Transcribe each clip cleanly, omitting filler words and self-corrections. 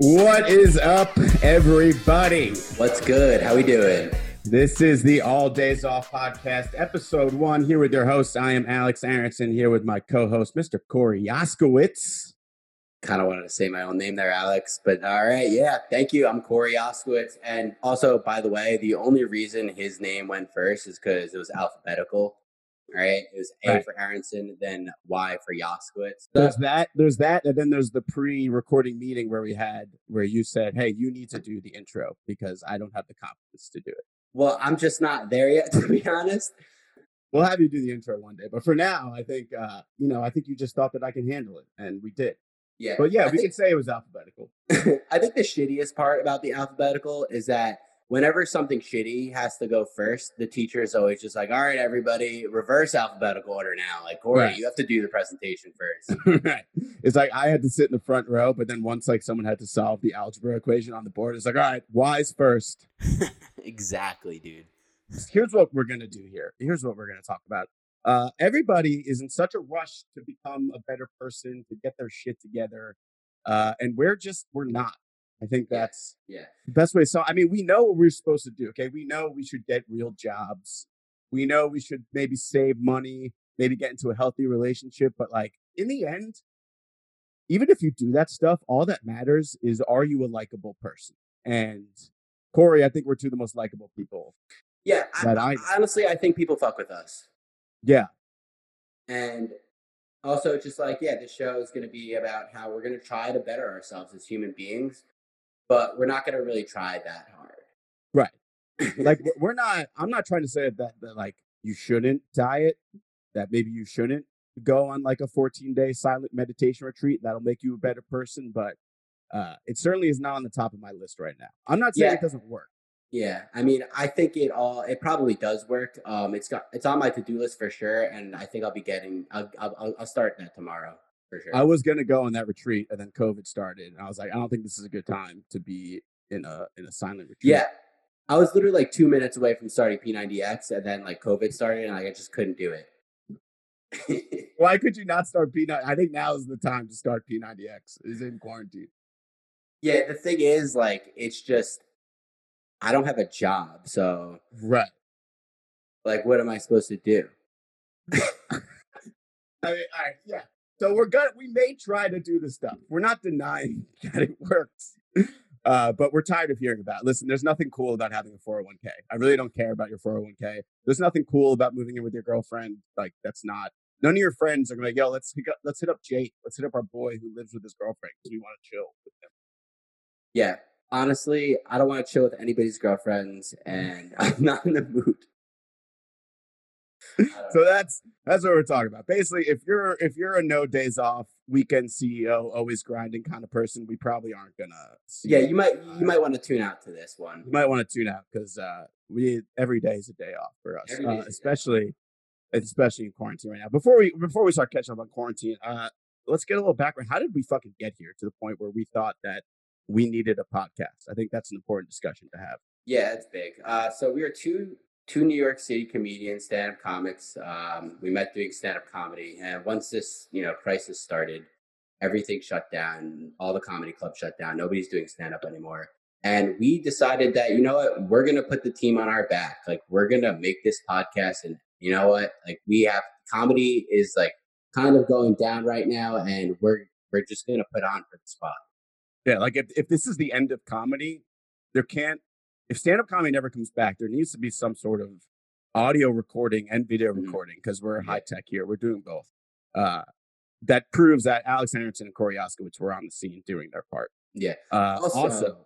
What is up, everybody? What's good? How we doing? This is the All Days Off podcast, episode 1, here with your host. I am Alex Aronson, here with my co-host, Mr. Corey Yaskowitz. Kind of wanted to say my own name there, Alex, but all right, yeah, thank you. I'm Corey Yaskowitz, and also, by the way, the only reason his name went first is because it was alphabetical. All right, it was A for Aronson, then Y for Yaskowitz. So there's that, and then there's the pre-recording meeting where you said, "Hey, you need to do the intro because I don't have the confidence to do it." Well, I'm just not there yet, to be honest. We'll have you do the intro one day, but for now, I think I think you just thought that I can handle it, and we did. Yeah, but yeah, we can say it was alphabetical. I think the shittiest part about the alphabetical is that whenever something shitty has to go first, the teacher is always just like, all right, everybody, reverse alphabetical order now. Like, Corey, You have to do the presentation first. Right. It's like I had to sit in the front row, but then once like someone had to solve the algebra equation on the board, it's like, all right, Y's first. Exactly, dude. Here's what we're going to do here. Here's what we're going to talk about. Everybody is in such a rush to become a better person, to get their shit together. And we're not. I think that's the best way. So, I mean, we know what we're supposed to do. Okay. We know we should get real jobs. We know we should maybe save money, maybe get into a healthy relationship. But like in the end, even if you do that stuff, all that matters is, are you a likable person? And Corey, I think we're two of the most likable people. Yeah. Honestly, I think people fuck with us. Yeah. And also just like, yeah, this show is going to be about how we're going to try to better ourselves as human beings. But we're not going to really try that hard. Right. Like, I'm not trying to say that like, you shouldn't diet, that maybe you shouldn't go on like a 14-day silent meditation retreat. That'll make you a better person. But it certainly is not on the top of my list right now. I'm not saying it doesn't work. Yeah. I mean, I think it probably does work. It's on my to-do list for sure. And I think I'll start that tomorrow. For sure. I was going to go on that retreat and then COVID started. And I was like, I don't think this is a good time to be in a silent retreat. Yeah. I was literally like 2 minutes away from starting P90X and then like COVID started and I just couldn't do it. Why could you not start P90X? I think now is the time to start P90X. It's in quarantine. Yeah. The thing is like, it's just, I don't have a job. So. Right. Like, what am I supposed to do? I mean, all right. Yeah. So we may try to do this stuff. We're not denying that it works, but we're tired of hearing about it. Listen, there's nothing cool about having a 401k. I really don't care about your 401k. There's nothing cool about moving in with your girlfriend. Like that's not, none of your friends are going to be like, yo, let's hit up Jake. Let's hit up our boy who lives with his girlfriend because we want to chill with him. Yeah. Honestly, I don't want to chill with anybody's girlfriends and I'm not in the mood. So that's what we're talking about. Basically, if you're a no days off weekend CEO, always grinding kind of person, we probably aren't gonna see. Yeah, you might want to tune out to this one. You might want to tune out because every day is a day off for us, especially in quarantine right now. Before we start catching up on quarantine, let's get a little background. How did we fucking get here to the point where we thought that we needed a podcast? I think that's an important discussion to have. Yeah, it's big. So we are two New York City comedians, stand-up comics. We met doing stand-up comedy. And once this, crisis started, everything shut down. All the comedy clubs shut down. Nobody's doing stand-up anymore. And we decided that, you know what? We're going to put the team on our back. Like, we're going to make this podcast. And you know what? Like, we have comedy is like kind of going down right now. And we're just going to put on for the spot. Yeah. Like if this is the end of comedy, if stand-up comedy never comes back, there needs to be some sort of audio recording and video recording because we're high tech here. We're doing both. That proves that Alex Aronson and Corey Yaskowitz were on the scene doing their part. Yeah. Also.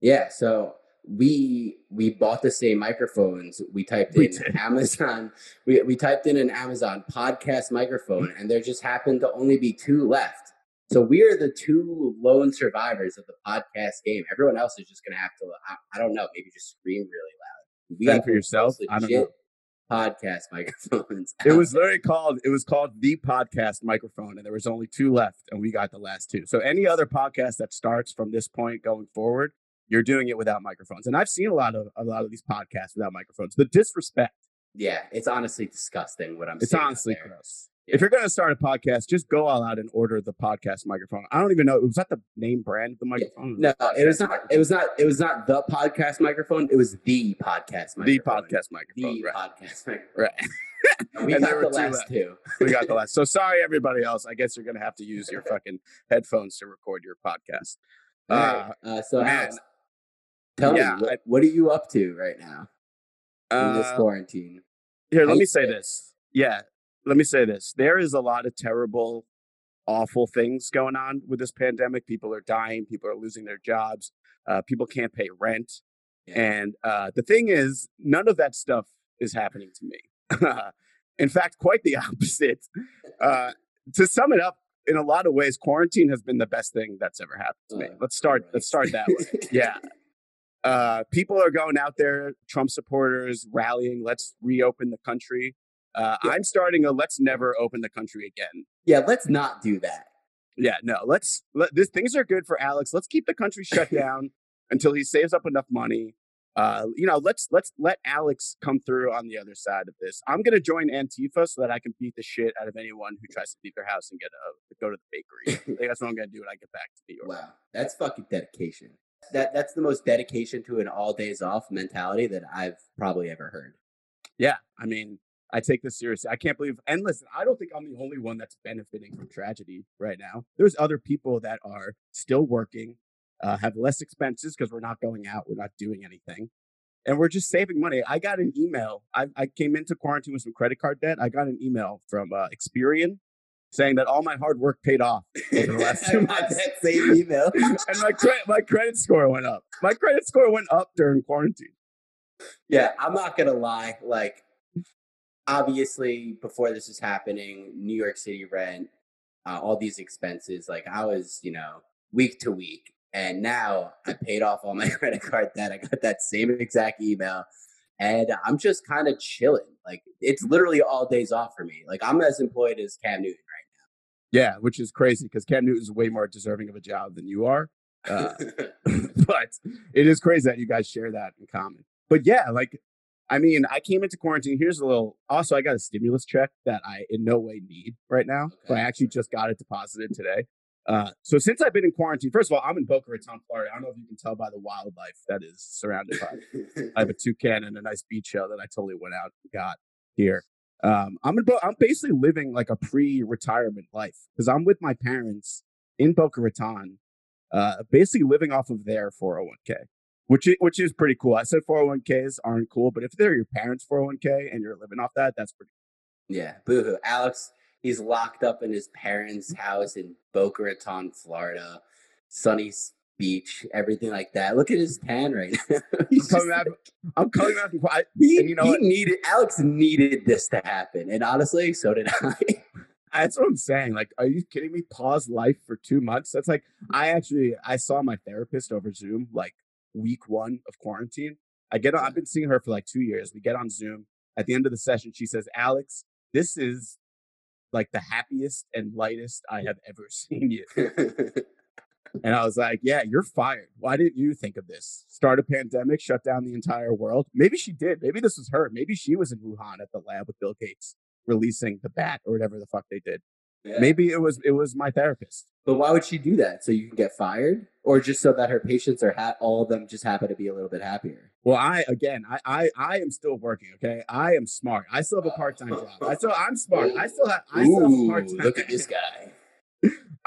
Yeah. So we bought the same microphones. We typed in Amazon. We typed in an Amazon podcast microphone, and there just happened to only be 2 left. So we are the 2 lone survivors of the podcast game. Everyone else is just going to have to, I don't know, maybe just scream really loud. We got for yourself. I don't know. Podcast microphones. It was called the podcast microphone, and there was only 2 left, and we got the last 2. So any other podcast that starts from this point going forward, you're doing it without microphones. And I've seen a lot of these podcasts without microphones. The disrespect. Yeah, it's honestly disgusting what I'm saying. It's honestly gross. If you're going to start a podcast, just go all out and order the podcast microphone. I don't even know. Was that the name brand of the microphone? Yeah, no, it was not. Microphone. It was not. It was not the podcast microphone. It was the podcast microphone. The podcast microphone. The right. podcast microphone. Right. We got the last two. We got the last. So sorry, everybody else. I guess you're going to have to use your fucking headphones to record your podcast. Alex, tell me, what are you up to right now in this quarantine? Here, let me say this. Yeah. Let me say this. There is a lot of terrible, awful things going on with this pandemic. People are dying. People are losing their jobs. People can't pay rent. Yeah. And the thing is, none of that stuff is happening to me. In fact, quite the opposite. To sum it up, in a lot of ways, quarantine has been the best thing that's ever happened to me. Let's start that way. Yeah. People are going out there, Trump supporters, rallying. Let's reopen the country. I'm starting a let's never open the country again. Yeah, let's not do that. Yeah, no, let's things are good for Alex. Let's keep the country shut down until he saves up enough money. Let's let Alex come through on the other side of this. I'm going to join Antifa so that I can beat the shit out of anyone who tries to leave their house and go to the bakery. That's what I'm going to do when I get back to New York. Wow, that's fucking dedication. That's the most dedication to an all days off mentality that I've probably ever heard. Yeah, I mean, I take this seriously. I can't believe, and listen, I don't think I'm the only one that's benefiting from tragedy right now. There's other people that are still working, have less expenses because we're not going out, we're not doing anything, and we're just saving money. I got an email. I came into quarantine with some credit card debt. I got an email from Experian saying that all my hard work paid off over the last 2 months. That same email. And my credit score went up. My credit score went up during quarantine. Yeah, I'm not going to lie. Like, obviously, before this was happening, New York City rent, all these expenses, like I was, week to week. And now I paid off all my credit card debt. I got that same exact email. And I'm just kind of chilling. Like, it's literally all days off for me. Like, I'm as employed as Cam Newton right now. Yeah, which is crazy because Cam Newton's way more deserving of a job than you are. But it is crazy that you guys share that in common. But yeah, like, I mean, I came into quarantine. Here's a little. Also, I got a stimulus check that I in no way need right now. Okay. But I actually just got it deposited today. So since I've been in quarantine, first of all, I'm in Boca Raton, Florida. I don't know if you can tell by the wildlife that is surrounded by it. I have a toucan and a nice beach shell that I totally went out and got here. I'm basically living like a pre-retirement life because I'm with my parents in Boca Raton, basically living off of their 401k. Which is pretty cool. I said 401ks aren't cool, but if they're your parents' 401k and you're living off that, that's pretty cool. Yeah, boohoo. Alex, he's locked up in his parents' house in Boca Raton, Florida. Sunny beach, everything like that. Look at his tan right now. I'm coming out. Alex needed this to happen. And honestly, so did I. That's what I'm saying. Like, are you kidding me? Pause life for 2 months? That's like, I saw my therapist over Zoom, like, week one of quarantine. I've been seeing her for like 2 years. We get on Zoom. At the end of the session, she says, "Alex, this is like the happiest and lightest I have ever seen you." And I was like, "Yeah, you're fired. Why didn't you think of this? Start a pandemic, shut down the entire world." Maybe she did. Maybe this was her. Maybe she was in Wuhan at the lab with Bill Gates releasing the bat or whatever the fuck they did. Yeah. Maybe it was my therapist. But why would she do that? So you can get fired? Or just so that her patients are all of them just happen to be a little bit happier? Well, I am still working, okay? I am smart. I still have a part-time job. I'm smart. Ooh. I still have a part-time. Look at this guy.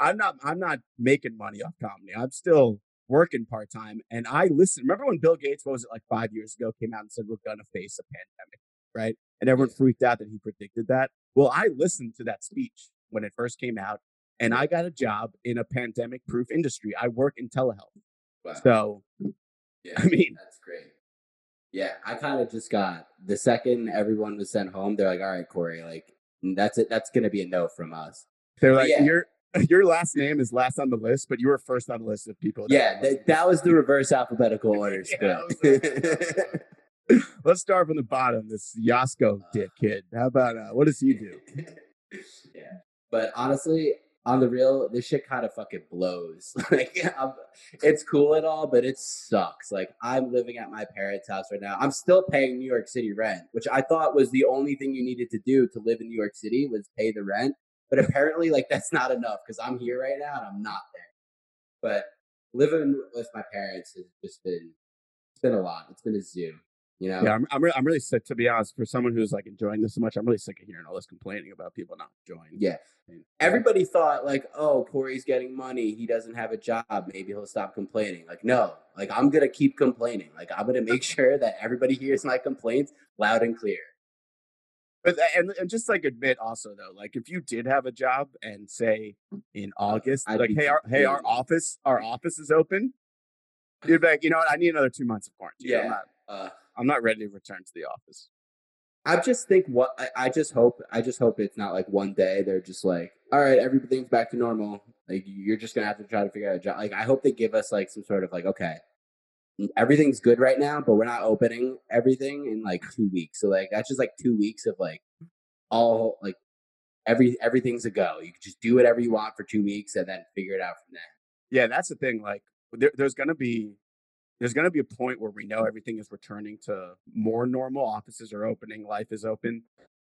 I'm not making money off comedy. I'm still working part-time. And I listen. Remember when Bill Gates, what was it, like 5 years ago, came out and said, "We're going to face a pandemic," right? And everyone freaked out that he predicted that. Well, I listened to that speech when it first came out, and I got a job in a pandemic-proof industry. I work in telehealth. Wow. So, yeah, I mean, that's great. Yeah, I kind of just got, the second everyone was sent home, they're like, "All right, Corey, like, that's it. That's going to be a no from us." They're but like, yeah. Your last name is last on the list, but you were first on the list of people. Yeah, that was the reverse alphabetical order. Yeah, let's start from the bottom. This Yasko dick kid. How about, what does he do? Yeah. But honestly, on the real, this shit kind of fucking blows. Like, it's cool and all, but it sucks. Like, I'm living at my parents' house right now. I'm still paying New York City rent, which I thought was the only thing you needed to do to live in New York City was pay the rent. But apparently, like, that's not enough because I'm here right now and I'm not there. But living with my parents has just been, it's been a lot. It's been a zoo. You know? Yeah, I'm really sick, to be honest, for someone who's like enjoying this so much. I'm really sick of hearing all this complaining about people not enjoying. Yeah. Everybody thought like, oh, Corey's getting money. He doesn't have a job. Maybe he'll stop complaining. Like, no, like I'm going to keep complaining. Like I'm going to make sure that everybody hears my complaints loud and clear. But, and just like admit also though, like if you did have a job and say in August, like, hey, our office is open. You'd be like, you know what? I need another 2 months of quarantine. Yeah. I'm not ready to return to the office. I just hope it's not like one day they're just like, all right, everything's back to normal. Like you're just going to have to try to figure out a job. Like I hope they give us like some sort of like, okay, everything's good right now, but we're not opening everything in like 2 weeks. So like, that's just like 2 weeks of like all like everything's a go. You can just do whatever you want for 2 weeks and then figure it out from there. Yeah. That's the thing. Like there's going to be a point where we know everything is returning to more normal. Offices are opening. Life is open.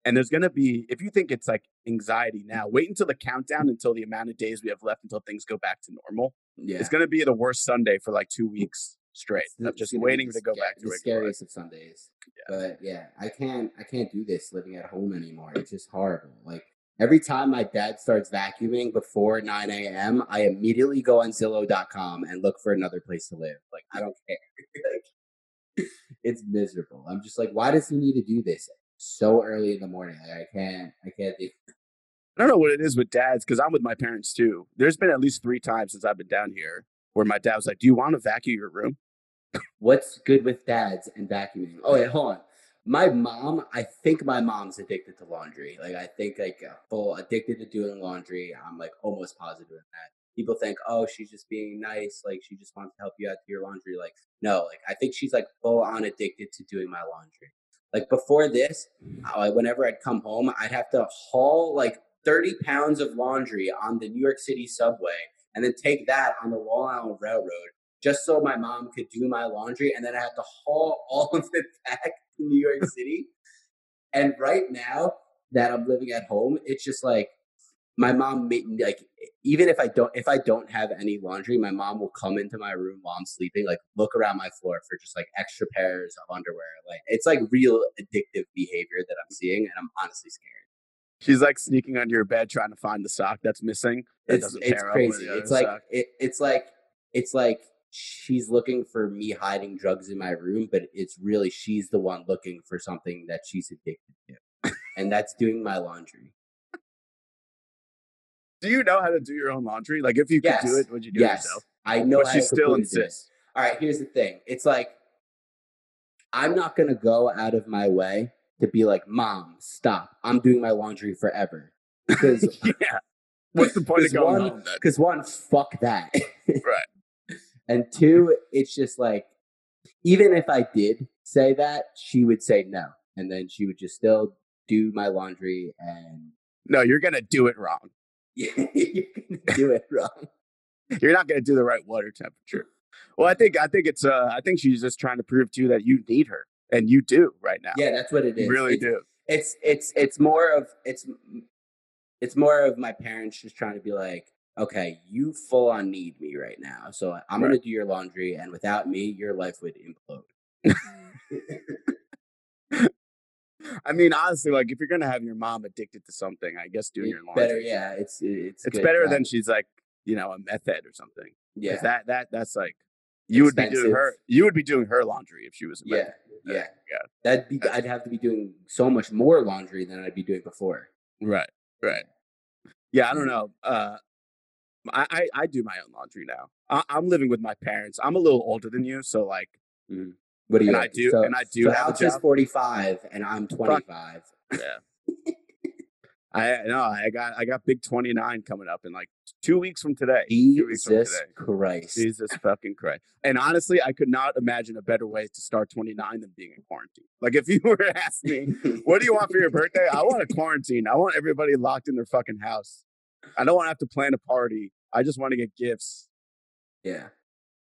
And there's going to be, if you think it's like anxiety now, wait until the countdown, until the amount of days we have left until things go back to normal. Yeah. It's going to be the worst Sunday for like 2 weeks straight. I'm just waiting to go back to it. The scariest of Sundays. Yeah. But yeah, I can't do this living at home anymore. It's just horrible. Like every time my dad starts vacuuming before 9 a.m., I immediately go on Zillow.com and look for another place to live. Like, I don't care. It's miserable. I'm just like, why does he need to do this so early in the morning? Like, I can't do it. I don't know what it is with dads, because I'm with my parents, too. There's been at least 3 times since I've been down here where my dad was like, do you want to vacuum your room? What's good with dads and vacuuming? Oh, yeah, hold on. My mom, I think my mom's addicted to laundry. Like, I think like full addicted to doing laundry. I'm like almost positive in that. People think, oh, she's just being nice. Like, she just wants to help you out do your laundry. Like, no, like, I think she's like full on addicted to doing my laundry. Like before this, whenever I'd come home, I'd have to haul like 30 pounds of laundry on the New York City subway and then take that on the Long Island Railroad just so my mom could do my laundry. And then I had to haul all of it back. New York City. And right now that I'm living at home, it's just like my mom made, like even if I don't have any laundry, my mom will come into my room while I'm sleeping, like look around my floor for just like extra pairs of underwear. Like it's like real addictive behavior that I'm seeing, and I'm honestly scared. She's like sneaking under your bed trying to find the sock that's missing. It's crazy. It's like she's looking for me hiding drugs in my room, but it's really she's the one looking for something that she's addicted to. And that's doing my laundry. Do you know how to do your own laundry? Like if you could do it, would you do it yourself? I know, but she still insists. All right, here's the thing. It's like, I'm not going to go out of my way to be like, Mom, stop. I'm doing my laundry forever. Because yeah. What's the point of going home? Because one, fuck that. Right. And 2, it's just like, even if I did say that, she would say no. And then she would just still do my laundry and... No, you're going to do it wrong. You're going to do it wrong. You're not going to do the right water temperature. Well, I think she's just trying to prove to you that you need her. And you do right now. Yeah, that's what it is. You really do. It's more of my parents just trying to be like, okay, you full on need me right now. So I'm going to do your laundry, and without me, your life would implode. I mean, honestly, like if you're going to have your mom addicted to something, I guess doing your laundry. Better, yeah, it's good, better than she's like, you know, a meth head or something. Yeah. That's like you expensive. would be doing her laundry if she was a meth head. Yeah. I'd have to be doing so much more laundry than I'd be doing before. Right. Yeah, I don't know. I do my own laundry now. I'm living with my parents. I'm a little older than you, so like, what do you? And I do. So Alex is 45, and I'm 25. Yeah. I got big 29 coming up in like 2 weeks from today. Jesus fucking Christ! And honestly, I could not imagine a better way to start 29 than being in quarantine. Like, if you were to ask me, what do you want for your birthday? I want a quarantine. I want everybody locked in their fucking house. I don't want to have to plan a party. I just want to get gifts. Yeah.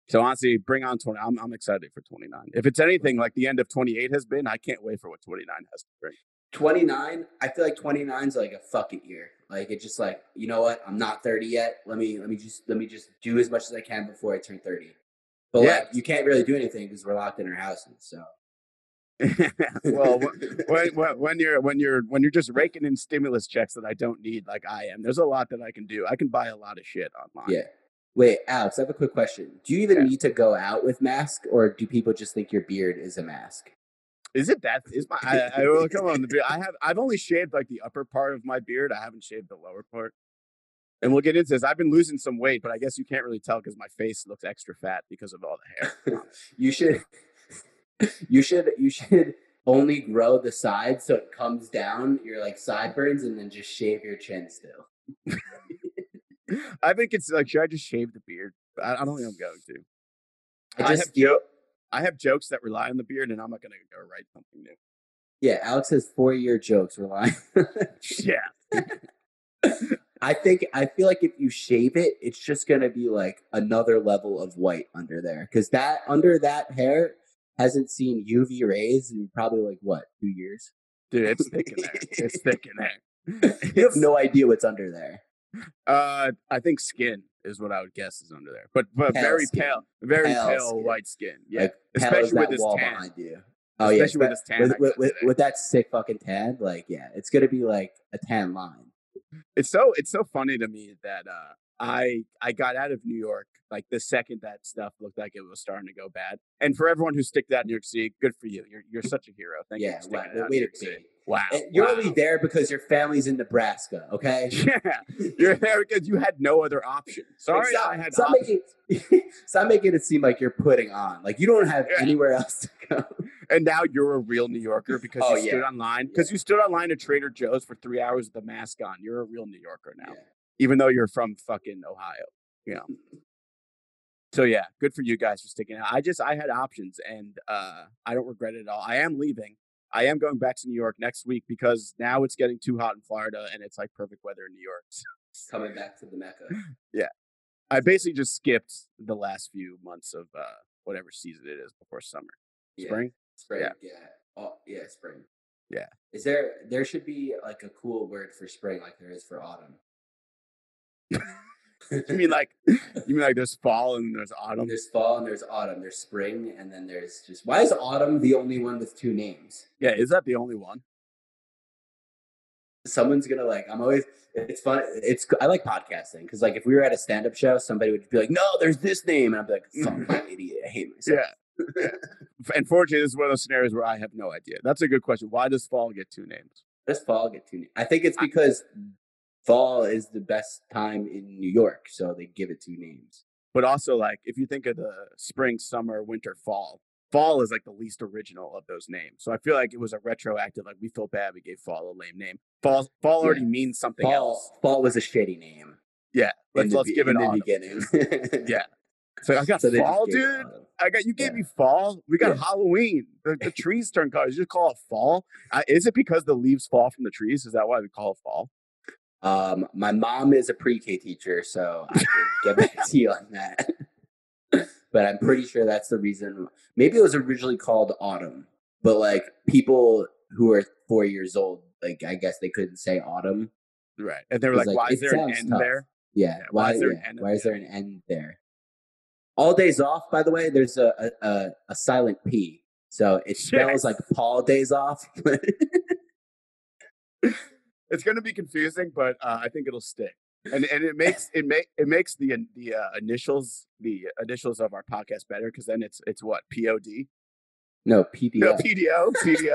So honestly, bring on 20. I'm excited for 29. If it's anything like the end of 28 has been, I can't wait for what 29 has to bring. 29, I feel like 29 is like a fuck it year. Like it's just like, you know what? I'm not 30 yet. Let me just do as much as I can before I turn 30. But yeah, like you can't really do anything because we're locked in our houses. So. Well, when you're just raking in stimulus checks that I don't need, like I am, there's a lot that I can do. I can buy a lot of shit online. Yeah. Wait, Alex, I have a quick question. Do you even need to go out with mask, or do people just think your beard is a mask? Is it that? Is my? I will come on the beard. I've only shaved like the upper part of my beard. I haven't shaved the lower part. And we'll get into this. I've been losing some weight, but I guess you can't really tell because my face looks extra fat because of all the hair. You should only grow the sides so it comes down your like sideburns, and then just shave your chin still. I've been considering, like, should I just shave the beard? I don't think I'm going to. I have jokes that rely on the beard, and I'm not going to go write something new. Yeah, Alex has 4-year jokes relying. Yeah. I feel like if you shave it, it's just going to be like another level of white under there, because that under that hair hasn't seen UV rays in probably like what, 2 years? Dude, it's thick in there. It's thick in there. You have no idea what's under there. I think skin is what I would guess is under there, but very pale skin. White skin. Yeah, like, especially with this tan. Behind you. Oh yeah, especially with this tan. With that sick fucking tan, like yeah, it's gonna be like a tan line. It's so funny to me that I got out of New York like the second that stuff looked like it was starting to go bad. And for everyone who sticked out in New York City, good for you. You're such a hero. Thank you. Yeah, wow. Way to be. Wow. You're only there because your family's in Nebraska, okay? Yeah. You're there because you had no other option. Sorry, I had options. Stop making it seem like you're putting on. Like you don't have anywhere else to go. And now you're a real New Yorker because you stood online at Trader Joe's for 3 hours with a mask on. You're a real New Yorker now. Yeah. Even though you're from fucking Ohio, you know. So yeah, good for you guys for sticking out. I had options, and I don't regret it at all. I am leaving. I am going back to New York next week because now it's getting too hot in Florida, and it's like perfect weather in New York. So, coming back to the Mecca. Yeah, I basically just skipped the last few months of whatever season it is before summer. Spring. Spring. Yeah. Oh, yeah. Spring. Yeah. Is there should be like a cool word for spring, like there is for autumn. You mean like there's fall and there's autumn? There's fall and there's autumn. There's spring and then there's just... Why is autumn the only one with two names? Yeah, is that the only one? Someone's gonna like... I'm always... It's fun. I like podcasting because like if we were at a stand-up show, somebody would be like, no, there's this name. And I'd be like, fuck, I'm an idiot. I hate myself. Yeah. Unfortunately, this is one of those scenarios where I have no idea. That's a good question. Why does fall get two names? I think it's because... Fall is the best time in New York, so they give it two names. But also, like, if you think of the spring, summer, winter, fall is like the least original of those names. So I feel like it was a retroactive, like, we feel bad we gave fall a lame name. Fall already means something else. Fall was a shitty name. Yeah. Let's give it in autumn. The beginning. Yeah. So I got fall, dude. You gave me fall. We got Halloween. The trees turn colors. You just call it fall. Is it because the leaves fall from the trees? Is that why we call it fall? My mom is a pre-K teacher, so I can get back to you on that. But I'm pretty sure that's the reason. Maybe it was originally called autumn, but like people who are 4 years old, like I guess they couldn't say autumn, right? And they were like, "Why is there an end there?" Yeah, why is there an end? Why is there an end there? All Days Off, by the way. There's a silent P, so it smells like Paul Days Off. It's going to be confusing, but I think it'll stick, and it makes the initials of our podcast better because then it's what POD, no PDO, no PDO, PDO.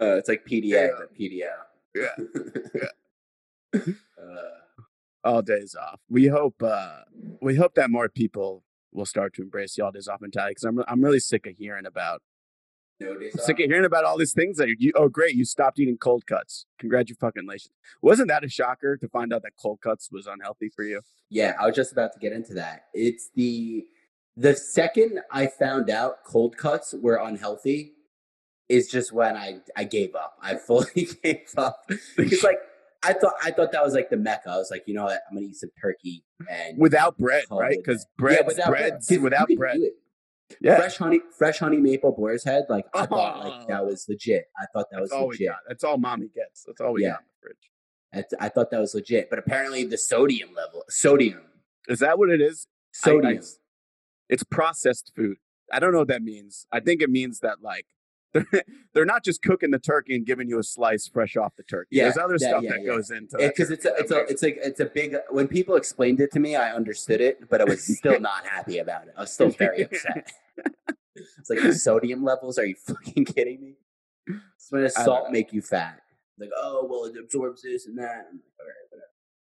It's like PDA, but PDO. Yeah. All Days Off. We hope that more people will start to embrace the All Days Off mentality because I'm really sick of hearing about. Sick of hearing about all these things that you stopped eating cold cuts. Congratulations. Wasn't that a shocker to find out that cold cuts was unhealthy for you? Yeah, I was just about to get into that. It's the second I found out cold cuts were unhealthy, is just when I gave up. I fully gave up. It's like I thought that was like the Mecca. I was like, you know what? I'm gonna eat some turkey and without bread, right? Because bread. Yeah. Fresh honey maple boar's head. Like I thought, like that was legit. I thought that was legit. That's all mommy gets. That's all we got in the fridge. I thought that was legit, but apparently the sodium level. Sodium. Is that what it is? Sodium. It's processed food. I don't know what that means. I think it means that like they're not just cooking the turkey and giving you a slice fresh off the turkey. Yeah, there's other stuff that goes into it because it's a big. When people explained it to me, I understood it, but I was still not happy about it. I was still very upset. It's like the sodium levels. Are you fucking kidding me? It's when salt make you fat. Like, oh, well, it absorbs this and that. I'm like, all right, whatever.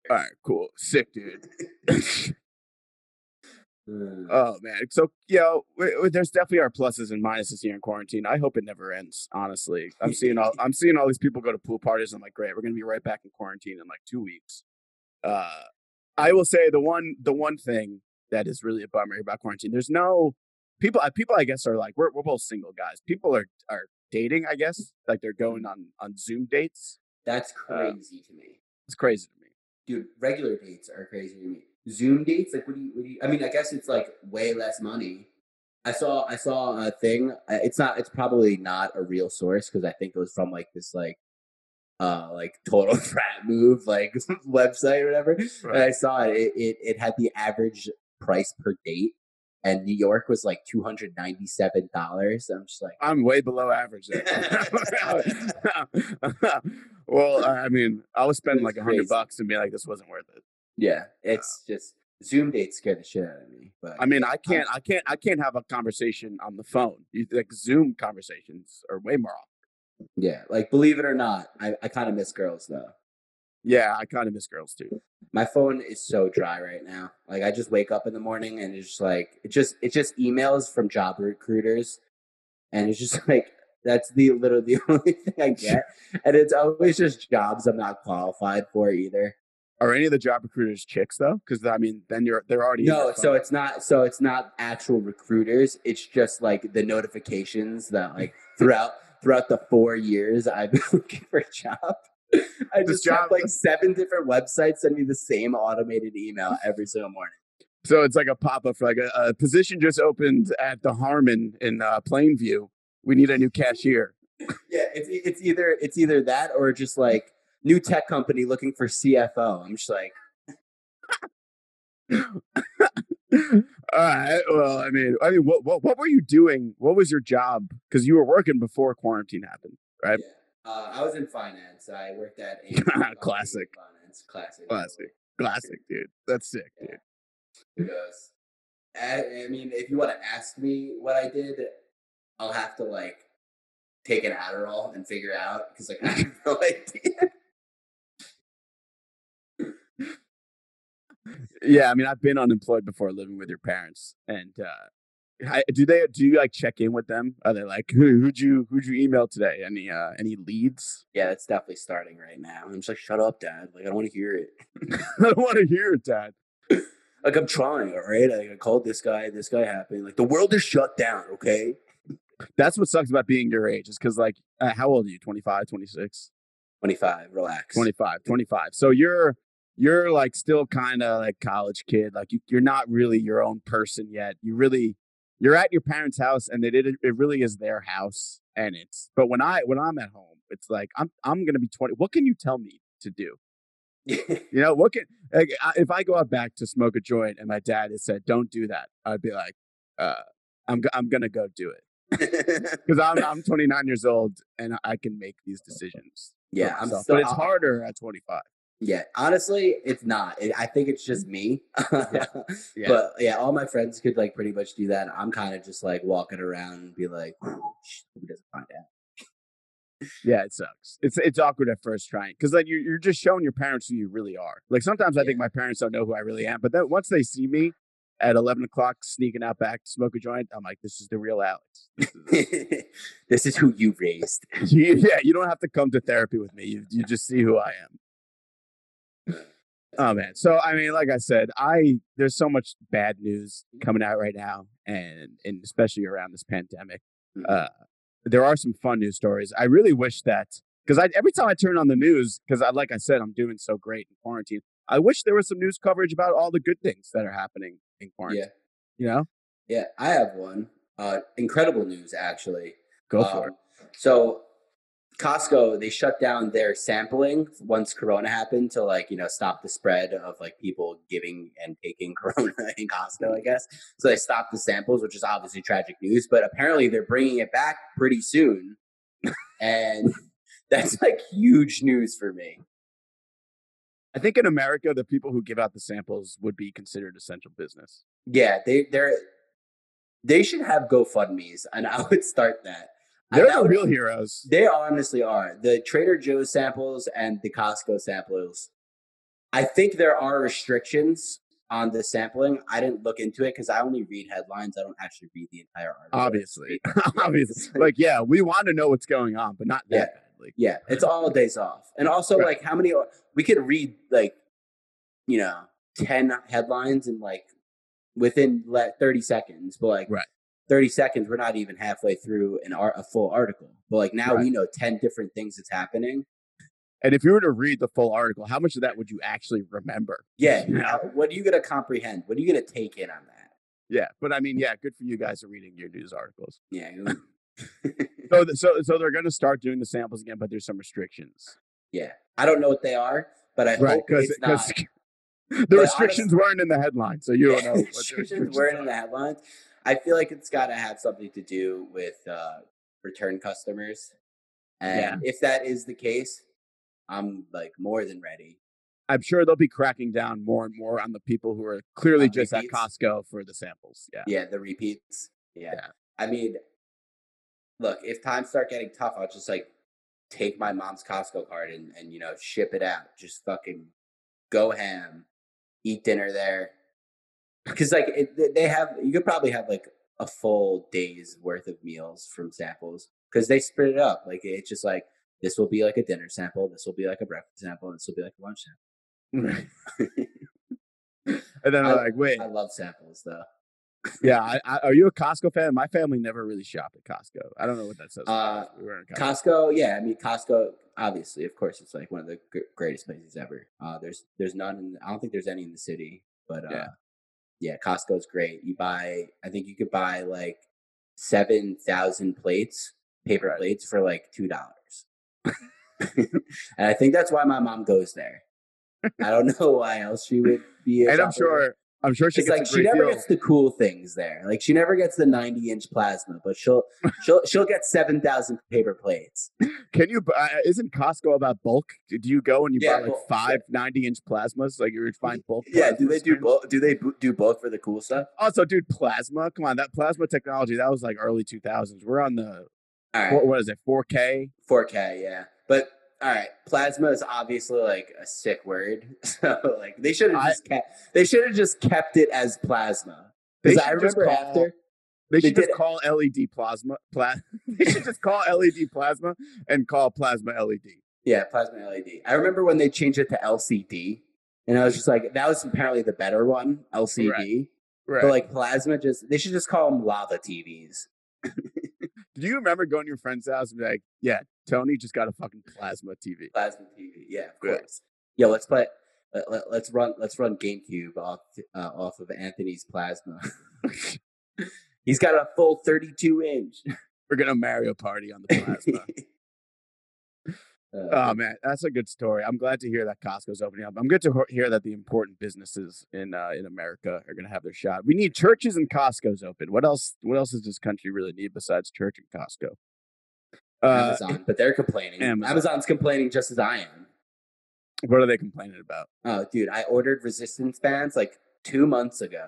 All right, cool. Sick, dude. Oh, man. So, there's definitely our pluses and minuses here in quarantine. I hope it never ends, honestly. I'm seeing all these people go to pool parties. I'm like, great, we're going to be right back in quarantine in like 2 weeks. I will say the one thing that is really a bummer about quarantine, there's no people I guess are like, we're both single guys. People are dating, I guess, like they're going on Zoom dates. That's crazy to me. It's crazy to me, dude. Regular dates are crazy to me. Zoom dates, like, what do you? I mean, I guess it's like way less money. I saw a thing. It's probably not a real source because I think it was from like this like total frat move like website or whatever. Right. And I saw it had the average price per date. And New York was like $297. I'm just like... I'm way below average there. Well, I mean, I would spend like $100 and be like, this wasn't worth it. Yeah, it's just... Zoom dates scare the shit out of me. But I mean, I can't have a conversation on the phone. Like, Zoom conversations are way more awkward. Yeah, like, believe it or not, I kind of miss girls, though. Yeah, I kind of miss girls, too. My phone is so dry right now. Like, I just wake up in the morning and it's just like, it's just emails from job recruiters. And it's just like, that's literally the only thing I get. And it's always just jobs I'm not qualified for either. Are any of the job recruiters chicks though? Because I mean, then they're already no. So it's not actual recruiters. It's just like the notifications that like throughout the 4 years I've been looking for a job. I just have like 7 different websites send me the same automated email every single morning. So it's like a pop-up for like a position just opened at the Harmon in Plainview. We need a new cashier. Yeah, it's either that or just like new tech company looking for CFO. I'm just like, all right. Well, I mean, what were you doing? What was your job? Because you were working before quarantine happened, right? Yeah. I was in finance. I worked at a classic finance. Classic, dude. That's sick, yeah. Dude. Because, I mean, if you want to ask me what I did, I'll have to like take an Adderall and figure out because like I have no idea. Yeah, I mean, I've been unemployed before living with your parents, and do you like check in with them? Are they like, who'd you email today? Any leads? Yeah, that's definitely starting right now. I'm just like, shut up, Dad. Like, I don't want to hear it. I don't want to hear it, Dad. Like, I'm trying, all right? Like, I called this guy happened. Like, the world is shut down, okay? That's what sucks about being your age is because, like, how old are you? 25, 26? 25, relax. 25. So you're like still kind of like college kid. Like, you're not really your own person yet. You're at your parents' house, and it really is their house, and but when I'm at home, it's like I'm gonna be 20. What can you tell me to do? You know, what can like if I go out back to smoke a joint, and my dad has said don't do that, I'd be like, I'm gonna go do it because I'm 29 years old and I can make these decisions. Yeah, but it's harder at 25. Yeah, honestly, it's not. I think it's just me. Yeah. But yeah, all my friends could like pretty much do that. I'm kind of just like walking around and be like, who doesn't find out? Yeah, it sucks. It's awkward at first trying because like you're just showing your parents who you really are. Like sometimes I think my parents don't know who I really am, but then once they see me at 11 o'clock sneaking out back to smoke a joint, I'm like, this is the real Alex. This is who you raised. Yeah, you don't have to come to therapy with me. You just see who I am. Oh man. So I mean, like I said, there's so much bad news coming out right now and especially around this pandemic. Mm-hmm. there are some fun news stories. I really wish that, because every time I turn on the news, because like I said, I'm doing so great in quarantine, I wish there was some news coverage about all the good things that are happening in quarantine. Yeah. You know? Yeah, I have one. Incredible news, actually. Go for it. So Costco, they shut down their sampling once Corona happened to, like, you know, stop the spread of, like, people giving and taking Corona in Costco, I guess. So they stopped the samples, which is obviously tragic news, but apparently they're bringing it back pretty soon. And that's, like, huge news for me. I think in America, the people who give out the samples would be considered essential business. Yeah, they should have GoFundMes, and I would start that. They're the real heroes. They honestly are. The Trader Joe's samples and the Costco samples. I think there are restrictions on the sampling. I didn't look into it because I only read headlines. I don't actually read the entire article. Obviously. Like, yeah, we want to know what's going on, but not that badly. Yeah, it's all days off. And also, right. Like, how many... We could read, like, you know, 10 headlines in, like, within 30 seconds. But, like... Right. 30 seconds, we're not even halfway through a full article. But, like, now we know 10 different things that's happening. And if you were to read the full article, how much of that would you actually remember? Yeah. You know? What are you going to comprehend? What are you going to take in on that? Yeah. But, I mean, yeah, good for you guys for reading your news articles. Yeah. So they're going to start doing the samples again, but there's some restrictions. Yeah. I don't know what they are, but I hope it's not. The restrictions weren't in the headline, so you don't know. The restrictions weren't in the headline. I feel like it's got to have something to do with return customers. And if that is the case, I'm, like, more than ready. I'm sure they'll be cracking down more and more on the people who are clearly just repeats. At Costco for the samples. Yeah, the repeats. Yeah. I mean, look, if times start getting tough, I'll just, like, take my mom's Costco card and you know, ship it out. Just fucking go ham, eat dinner there. Because, like, you could probably have, like, a full day's worth of meals from samples. Because they split it up. Like, it's just, like, this will be, like, a dinner sample. This will be, like, a breakfast sample. This will be, like, a lunch sample. Right. And then I'm like, wait. I love samples, though. Yeah. Are you a Costco fan? My family never really shopped at Costco. I don't know what that says. We were in Costco, yeah. I mean, Costco, obviously, of course, it's, like, one of the greatest places ever. There's none. I don't think there's any in the city. But, yeah. Yeah, Costco's great. I think you could buy, like, 7,000 plates, paper plates for, like, $2. And I think that's why my mom goes there. I don't know why else she would be. And I'm sure she gets, like, she never gets the cool things there. Like, she never gets the 90-inch plasma, but she'll get 7,000 paper plates. Can you? Isn't Costco about bulk? Do you go and you buy like five 90-inch plasmas? Like, you would find bulk. Yeah. Do they do both? Do they do both for the cool stuff? Also, dude, plasma. Come on, that plasma technology. That was like early 2000s. We're on the. All right. What is it? 4K. 4K. Yeah, but. All right, plasma is obviously, like, a sick word. So, like, they should have just kept it as plasma. Because I remember after they should just call LED plasma. They should just call LED plasma and call plasma LED. Yeah, plasma LED. I remember when they changed it to LCD, and I was just like, that was apparently the better one, LCD. Right. But, like, plasma, they should just call them lava TVs. Do you remember going to your friend's house and be like, yeah, Tony just got a fucking plasma TV. Plasma TV, yeah, of course. Yeah, let's play. Let's run GameCube off of Anthony's plasma. He's got a full 32-inch. We're gonna Mario Party on the plasma. Oh man, that's a good story. I'm glad to hear that Costco's opening up. I'm good to hear that the important businesses in America are going to have their shot. We need churches and Costco's open. What else does this country really need besides church and Costco? Amazon, but they're complaining. Amazon's complaining just as I am. What are they complaining about? Oh, dude, I ordered resistance bands like 2 months ago,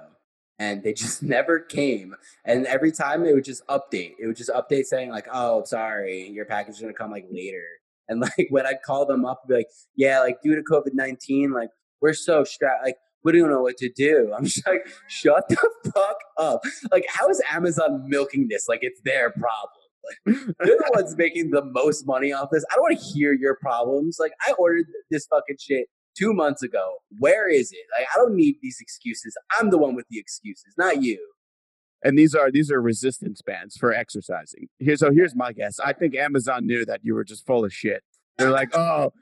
and they just never came. And every time it would just update. It would just update saying like, "Oh, sorry, your package is going to come like later." And, like, when I call them up, I'd be like, yeah, like, due to COVID-19, like, we're so strapped. Like, we don't know what to do. I'm just like, shut the fuck up. Like, how is Amazon milking this? Like, it's their problem. Like, they're the ones making the most money off this. I don't want to hear your problems. Like, I ordered this fucking shit 2 months ago. Where is it? Like, I don't need these excuses. I'm the one with the excuses, not you. And these are resistance bands for exercising. Here's my guess. I think Amazon knew that you were just full of shit. They're like, oh,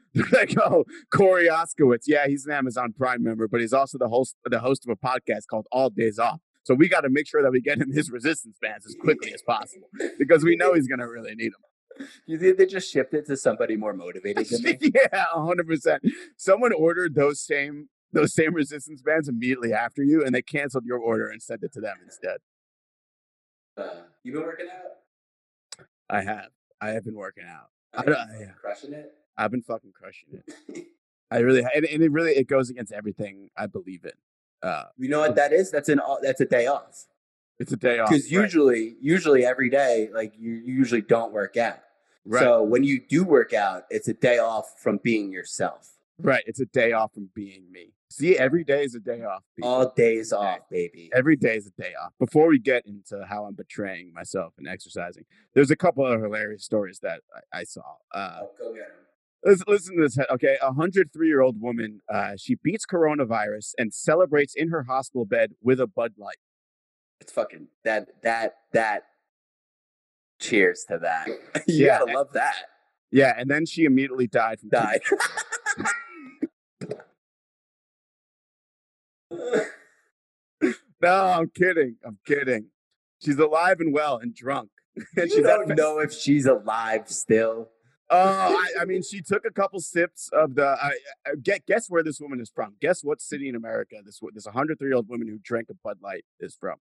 Corey Oskowitz. Yeah, he's an Amazon Prime member, but he's also the host of a podcast called All Days Off. So we got to make sure that we get him his resistance bands as quickly as possible because we know he's going to really need them. You think they just shipped it to somebody more motivated than me? Yeah, 100%. Someone ordered those same resistance bands immediately after you, and they canceled your order and sent it to them instead. You been working out? I have been working out. Crushing it? I've been fucking crushing it. I really, and it really, it goes against everything I believe in. You know what that is? That's a day off. It's a day off. Because usually every day, like you usually don't work out. Right. So when you do work out, it's a day off from being yourself. Right. It's a day off from being me. See, every day is a day off. People. All days off, baby. Every day is a day off. Before we get into how I'm betraying myself and exercising, there's a couple of hilarious stories that I saw. Go get them. Listen to this. Okay, a 103-year-old woman, she beats coronavirus and celebrates in her hospital bed with a Bud Light. It's fucking that. Cheers to that. You gotta love that. Yeah, and then she immediately died. No, I'm kidding. She's alive and well and drunk. And you don't know if she's alive still. I mean, she took a couple sips of the. Guess where this woman is from. Guess what city in America this 103-year-old woman who drank a Bud Light is from.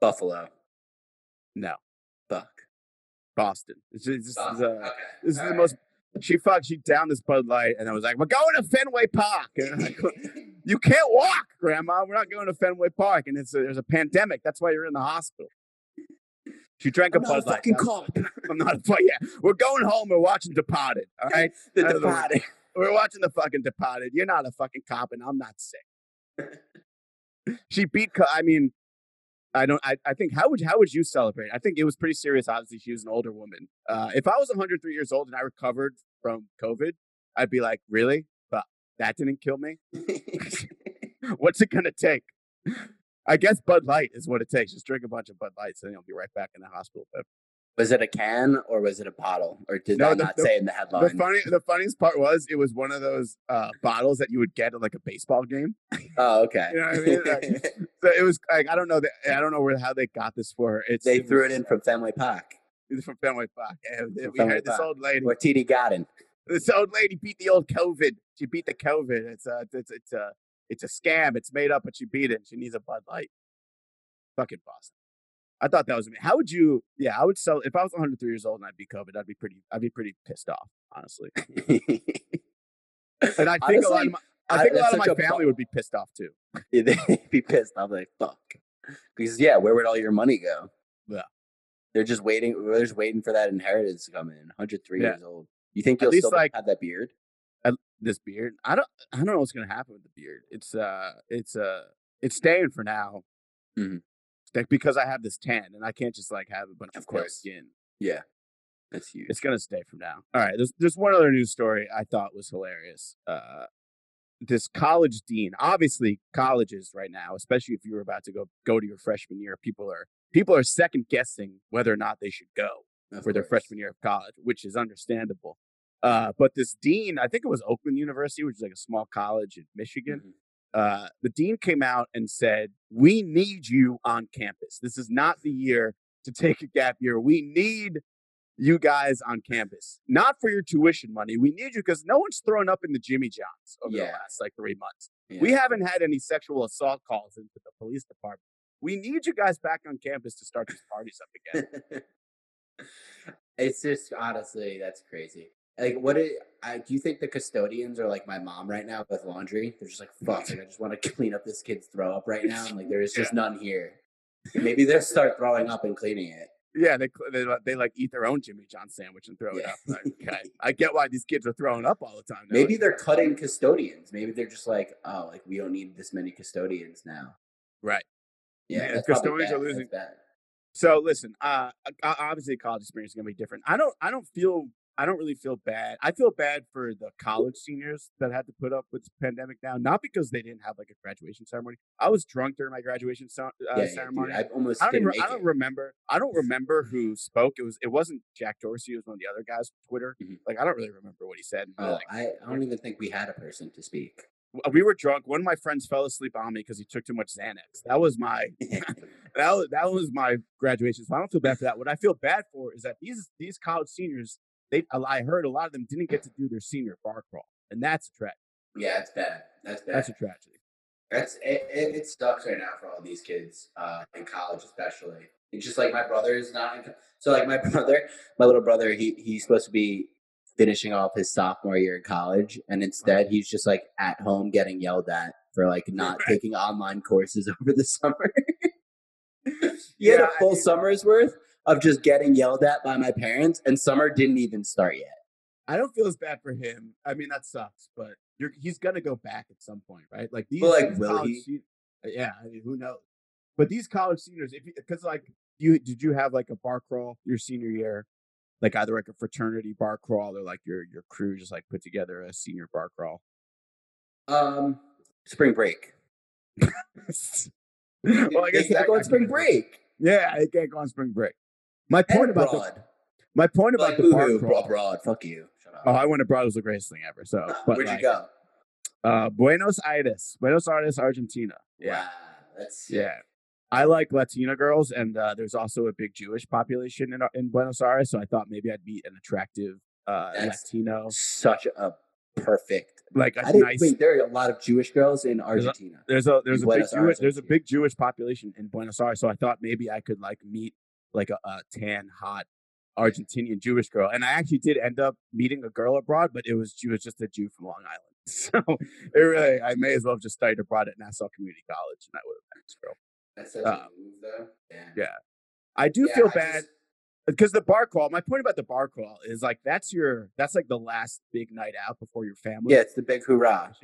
Buffalo. No, fuck. Boston. This is the most. She downed this Bud Light, and I was like, "We're going to Fenway Park." And like, you can't walk, Grandma. We're not going to Fenway Park, and there's a pandemic. That's why you're in the hospital. She drank a Bud Light. I'm not a fucking cop. Yeah, we're going home. We're watching Departed. All right, Departed. We're watching the fucking Departed. You're not a fucking cop, and I'm not sick. She beat. I mean, I don't. I think how would you celebrate? I think it was pretty serious. Obviously, she was an older woman. If I was 103 years old and I recovered from COVID, I'd be like, really? But that didn't kill me. What's it gonna take? I guess Bud Light is what it takes. Just drink a bunch of Bud Lights, and you'll be right back in the hospital. Was it a can or was it a bottle? Or did that not say in the headline? The funniest part was it was one of those bottles that you would get at like a baseball game. Oh, okay. You know what I mean? Like, so it was like I don't know how they got this for her. They threw it in from Fenway Park. From Fenway Park. This old lady. Or T.D. Garden. This old lady beat the old COVID. She beat the COVID. It's a scam. It's made up, but she beat it. She needs a Bud Light. Fucking Boston. I thought that was amazing. How would you? Yeah, I would sell. If I was 103 years old and I beat COVID, I'd be pretty pissed off, honestly. And I think honestly, a lot of my family would be pissed off too. Yeah, they'd be pissed off like fuck. Because yeah, where would all your money go? Yeah, they're just waiting. They're just waiting for that inheritance to come in. 103 years old. You think you'll still have that beard? This beard, I don't know what's gonna happen with the beard. It's staying for now, like because I have this tan and I can't just like have a bunch of coarse skin. Yeah, that's huge. It's gonna stay for now. All right, there's one other news story I thought was hilarious. This college dean, obviously colleges right now, especially if you're about to go to your freshman year, people are second guessing whether or not they should go for their freshman year of college, which is understandable. But this dean, I think it was Oakland University, which is like a small college in Michigan. The dean came out and said, we need you on campus. This is not the year to take a gap year. We need you guys on campus, not for your tuition money. We need you because no one's thrown up in the Jimmy Johns over the last like 3 months. Yeah. We haven't had any sexual assault calls into the police department. We need you guys back on campus to start these parties up again. It's just honestly, that's crazy. Like, do you think the custodians are like my mom right now with laundry? They're just like, fuck, like, I just want to clean up this kid's throw up right now. And like, there is just none here. Maybe they'll start throwing up and cleaning it. Yeah, they like eat their own Jimmy John sandwich and throw it up. Like, okay. I get why these kids are throwing up all the time. Now. Maybe they're cutting custodians. Maybe they're just like, oh, like we don't need this many custodians now. Right. Yeah, yeah, custodians are losing. So listen, obviously college experience is going to be different. I don't feel I don't really feel bad. I feel bad for the college seniors that had to put up with the pandemic now, not because they didn't have like a graduation ceremony. I was drunk during my graduation ceremony. Dude, I don't remember. I don't remember who spoke. It wasn't Jack Dorsey. It was one of the other guys on Twitter. Mm-hmm. Like, I don't really remember what he said. Oh, like, I don't even think we had a person to speak. We were drunk. One of my friends fell asleep on me because he took too much Xanax. That was my that was my graduation. So I don't feel bad for that. What I feel bad for is that these college seniors, I heard a lot of them didn't get to do their senior bar crawl, and that's a tragedy. Yeah, it's bad. That's a tragedy. It sucks right now for all these kids in college, especially. It's just like my brother is not. My little brother, he's supposed to be finishing off his sophomore year in college, and instead he's just like at home getting yelled at for like not taking online courses over the summer. You had a full summer's worth of just getting yelled at by my parents, and summer didn't even start yet. I don't feel as bad for him. I mean, that sucks, but he's gonna go back at some point, right? Like will he? Yeah, I mean, who knows? But these college seniors, did you have like a bar crawl your senior year? Like either like a fraternity bar crawl or like your crew just like put together a senior bar crawl. Spring break. Well, I guess can't go on spring break. Yeah, I can't go on spring break. My point about the bar crawl. Abroad, fuck you. Shut up. Oh, I went abroad. It was the greatest thing ever. So where'd you go? Buenos Aires, Argentina. Yeah, wow, that's sick. Yeah. I like Latina girls, and there's also a big Jewish population in Buenos Aires, so I thought maybe I'd meet an attractive Latino. Such a perfect. There are a lot of Jewish girls in Argentina. There's a big Jewish population in Buenos Aires, so I thought maybe I could like meet like a tan, hot Argentinian Jewish girl, and I actually did end up meeting a girl abroad, but she was just a Jew from Long Island. So I may as well have just studied abroad at Nassau Community College, and I would have met this girl. That's such a move, though. Yeah. I feel bad because the bar crawl, my point about the bar crawl is like that's like the last big night out before your family. Yeah, it's the big hoorah.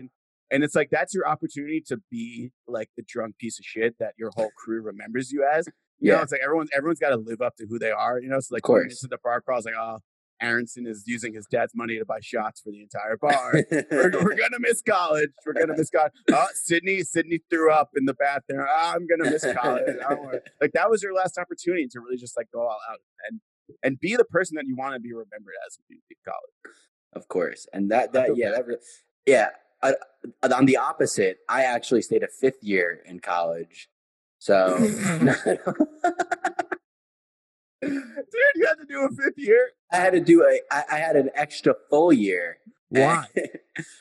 And it's like that's your opportunity to be like the drunk piece of shit that your whole crew remembers you as. You know, it's like everyone's got to live up to who they are. You know, so like when it's at the bar crawl, it's like, oh, Aronson is using his dad's money to buy shots for the entire bar. We're gonna miss college. We're gonna miss college. Oh, Sydney threw up in the bathroom. Oh, I'm gonna miss college. Like that was your last opportunity to really just like go all out and be the person that you want to be remembered as when you leave college. Of course, and on the opposite, I actually stayed a fifth year in college, so. Dude, you had to do a fifth year? I had an extra full year. Why?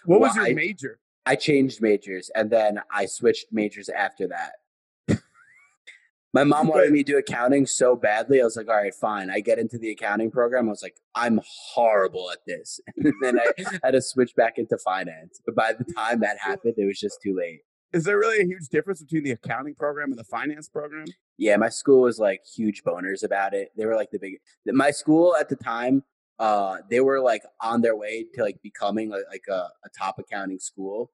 What was your major? I changed majors, and then I switched majors after that. My mom wanted me to do accounting so badly. I was like, all right, fine. I get into the accounting program. I was like, I'm horrible at this. And then I had to switch back into finance. But by the time that happened, it was just too late. Is there really a huge difference between the accounting program and the finance program? Yeah, my school was like huge boners about it. They were like my school at the time, they were like on their way to like becoming like a top accounting school.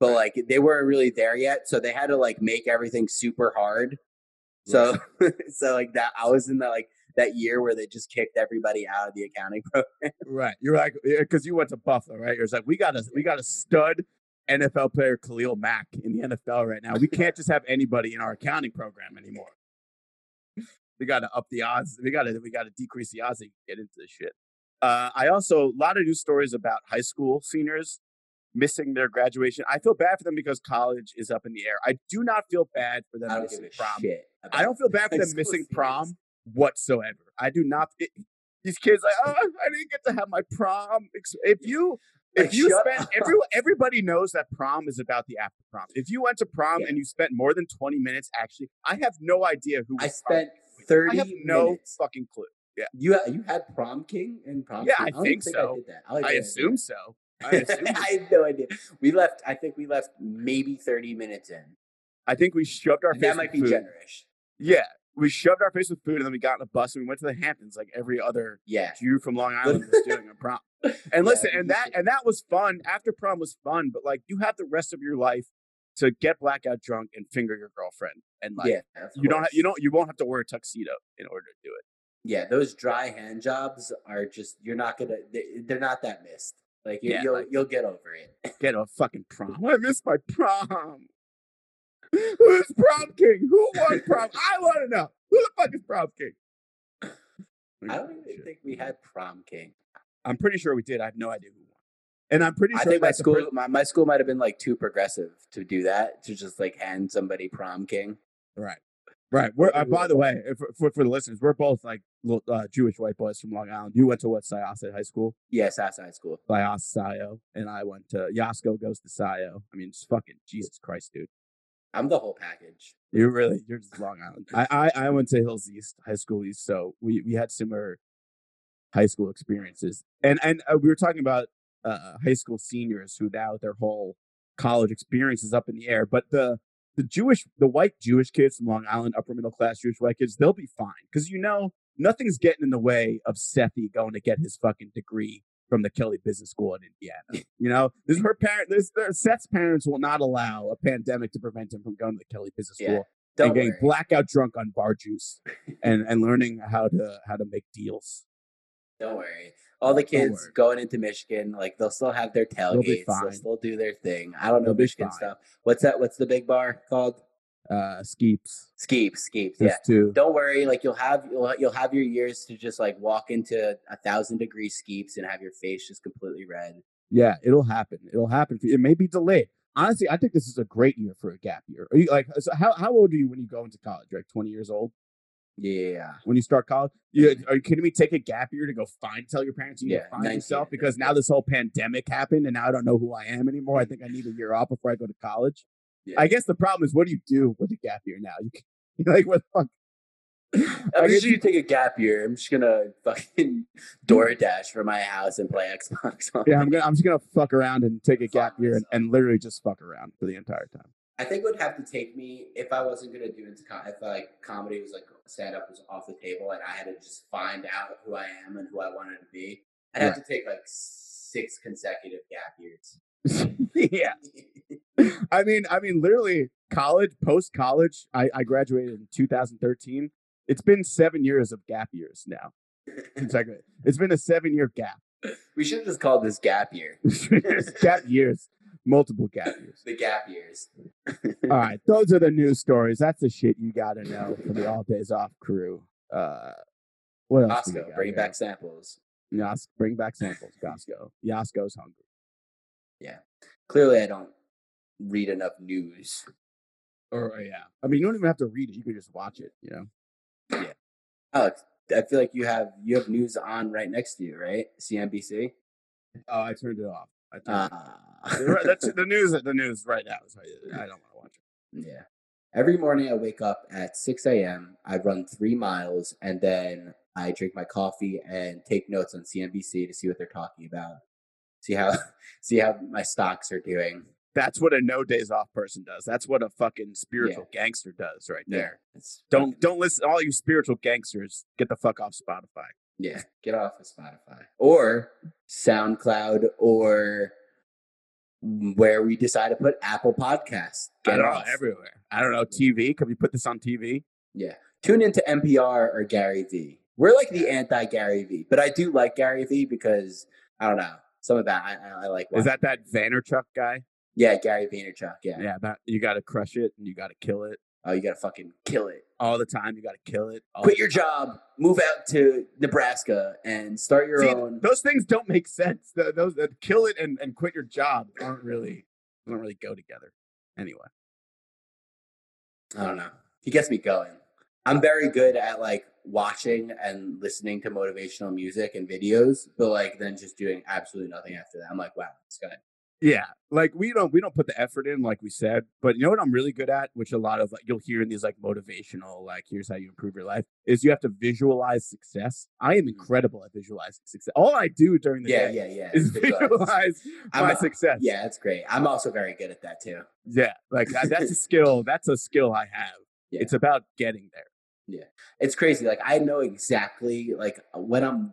But like they weren't really there yet. So they had to like make everything super hard. So, right. So like that, I was in that year where they just kicked everybody out of the accounting program. Right. You're like, because you went to Buffalo, right? It was like, we got a stud NFL player Khalil Mack in the NFL right now. We can't just have anybody in our accounting program anymore. We got to up the odds. We got to decrease the odds and get into this shit. I also, a lot of news stories about high school seniors missing their graduation. I feel bad for them because college is up in the air. I do not feel bad for them missing prom. I don't feel bad for them missing prom whatsoever. I do not. These kids like, oh, I didn't get to have my prom. Everybody knows that prom is about the after prom. If you went to prom and you spent more than 20 minutes, actually, I have no idea who. I spent 30. I have no fucking clue. Yeah, you had prom king and prom. Yeah, king? I think so. I did that. I assume so. I had no idea. I think we left maybe 30 minutes in. I think we shoved our face. That might be generous. Yeah. We shoved our face with food, and then we got in a bus, and we went to the Hamptons, like every other Jew from Long Island was doing a prom. And listen, and that was fun. After prom was fun, but like you have the rest of your life to get blackout drunk and finger your girlfriend, and like you won't have to wear a tuxedo in order to do it. Yeah, those dry hand jobs are just, you're not going to, they're not that missed. Like, you'll get over it. Get a fucking prom. I miss my prom. Who's prom king? Who won prom? I want to know. Who the fuck is prom king? I don't even think we had prom king. I'm pretty sure we did. I have no idea who won. And I'm pretty sure I think my school, my school might have been like too progressive to do that, to just like hand somebody prom king. Right. Right. We're by the way, for the listeners, we're both like little, Jewish white boys from Long Island. You went to what, Syosset High School? Yeah, Syosset High School. Syosset, and I went to Yasko goes to Syosset. I mean, it's fucking Jesus Christ, dude. I'm the whole package. You're just Long Island. I went to Hills East High School East, so we had similar high school experiences, and we were talking about high school seniors who now their whole college experience is up in the air, but the white Jewish kids from Long Island, upper middle class Jewish white kids, they'll be fine. Because, you know, nothing's getting in the way of Sethi going to get his fucking degree from the Kelly Business School in Indiana. You know, Seth's parents will not allow a pandemic to prevent him from going to the Kelly Business School and getting blackout drunk on bar juice and learning how to make deals. Don't worry. All the kids going into Michigan, like, they'll still have their tailgates. They'll still do their thing. I don't know Michigan stuff. What's that? What's the big bar called? Skeeps. Skeeps. Yeah. Two. Don't worry. Like, you'll have your years to just like walk into 1,000-degree Skeeps and have your face just completely red. Yeah, it'll happen. It'll happen. It may be delayed. Honestly, I think this is a great year for a gap year. Are you like, so how old are you when you go into college? Like 20 years old? Yeah. When you start college, are you kidding me? Take a gap year to go tell your parents you need to find yourself because now this whole pandemic happened and now I don't know who I am anymore. I think I need a year off before I go to college. Yeah. I guess the problem is, what do you do with a gap year now? You're like, what the fuck? I guess you take a gap year. I'm just going to fucking DoorDash for my house and play Xbox. Yeah, I'm just going to fuck around and take a gap year and literally just fuck around for the entire time. I think it would have to take me, if I wasn't going to do it, if like comedy was like stand-up was off the table and I had to just find out who I am and who I wanted to be, I'd have to take like 6 consecutive gap years. Yeah. I mean, literally college, post-college, I graduated in 2013. It's been 7 years of gap years now. Exactly. It's been a 7-year gap. We should have just called this gap year. Gap years. Multiple gap years. The gap years. All right. Those are the news stories. That's the shit you got to know for the All Days Off crew. What else? Costco, bring back samples. Bring back samples, Costco. Yasko's hungry. Yeah. Clearly, I don't read enough news. Or, yeah. I mean, you don't even have to read it. You can just watch it, you know? Yeah. Alex, I feel like you have news on right next to you, right? CNBC? Oh, I turned it off. That's the news right now. So I don't want to watch it. Yeah. Every morning I wake up at 6 a.m. I run 3 miles and then I drink my coffee and take notes on CNBC to see what they're talking about. See how my stocks are doing. That's what a no days off person does. That's what a fucking spiritual gangster does right there. Yeah, don't listen to all you spiritual gangsters. Get the fuck off Spotify. Yeah, get off of Spotify or SoundCloud or where we decide to put Apple Podcasts. Get off everywhere. I don't know, TV. Can we put this on TV? Yeah. Tune into NPR or Gary Vee. We're like the anti-Gary Vee, but I do like Gary Vee because, I don't know, some of that I like. Watching. Is that Vaynerchuk guy? Yeah, Gary Vaynerchuk, yeah. Yeah, you got to crush it and you got to kill it. Oh, you got to fucking kill it. All the time. You got to kill it. Quit your job. Move out to Nebraska and start your own. Those things don't make sense. Those kill it and quit your job don't really go together. Anyway. I don't know. He gets me going. I'm very good at like watching and listening to motivational music and videos, but like then just doing absolutely nothing after that. I'm like, wow, this guy. Yeah, like we don't put the effort in like we said, but you know what I'm really good at, which a lot of like you'll hear in these like motivational like here's how you improve your life is you have to visualize success. I am incredible at visualizing success. All I do during the day is visualize my success. Yeah, that's great. I'm also very good at that too. Yeah, like that's a skill. That's a skill I have. Yeah. It's about getting there. Yeah, it's crazy. Like I know exactly like when I'm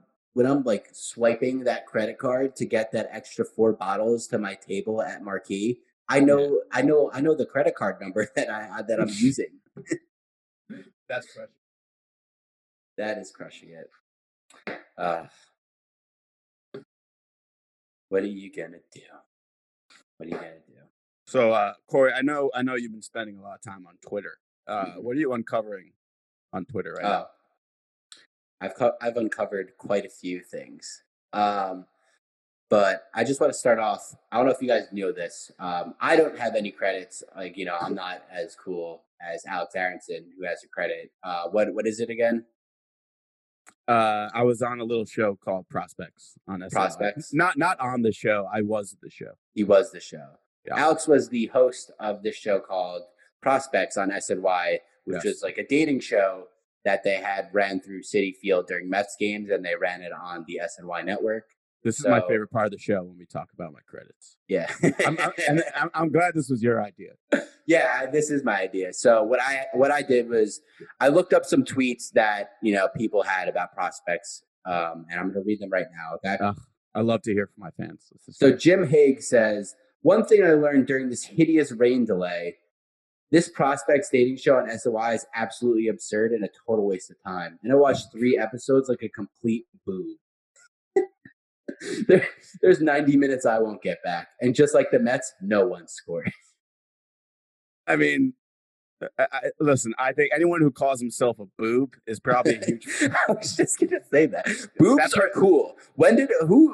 like swiping that credit card to get that extra 4 bottles to my table at Marquee, I know the credit card number that I'm using. That's precious. That is crushing it. What are you gonna do? What are you gonna do? So, Corey, I know you've been spending a lot of time on Twitter. What are you uncovering on Twitter right now? I've uncovered quite a few things, but I just want to start off. I don't know if you guys knew this. I don't have any credits. Like, you know, I'm not as cool as Alex Aronson, who has a credit. What is it again? I was on a little show called Prospects on SNY. Prospects. Not on the show. I was the show. He was the show. Yeah. Alex was the host of this show called Prospects on SNY, which is like a dating show that they had ran through City Field during Mets games, and they ran it on the SNY network. This is my favorite part of the show when we talk about my credits. Yeah. I'm glad this was your idea. Yeah, this is my idea. So what I did was I looked up some tweets that, you know, people had about Prospects, and I'm going to read them right now. Okay? I love to hear from my fans. So Jim Haig says, one thing I learned during this hideous rain delay, this Prospects dating show on SNY is absolutely absurd and a total waste of time. And I watched 3 episodes like a complete boob. There's 90 minutes I won't get back. And just like the Mets, no one scored. I mean, listen, I think anyone who calls himself a boob is probably a huge fan. I was just going to say that. Boobs are cool. When did who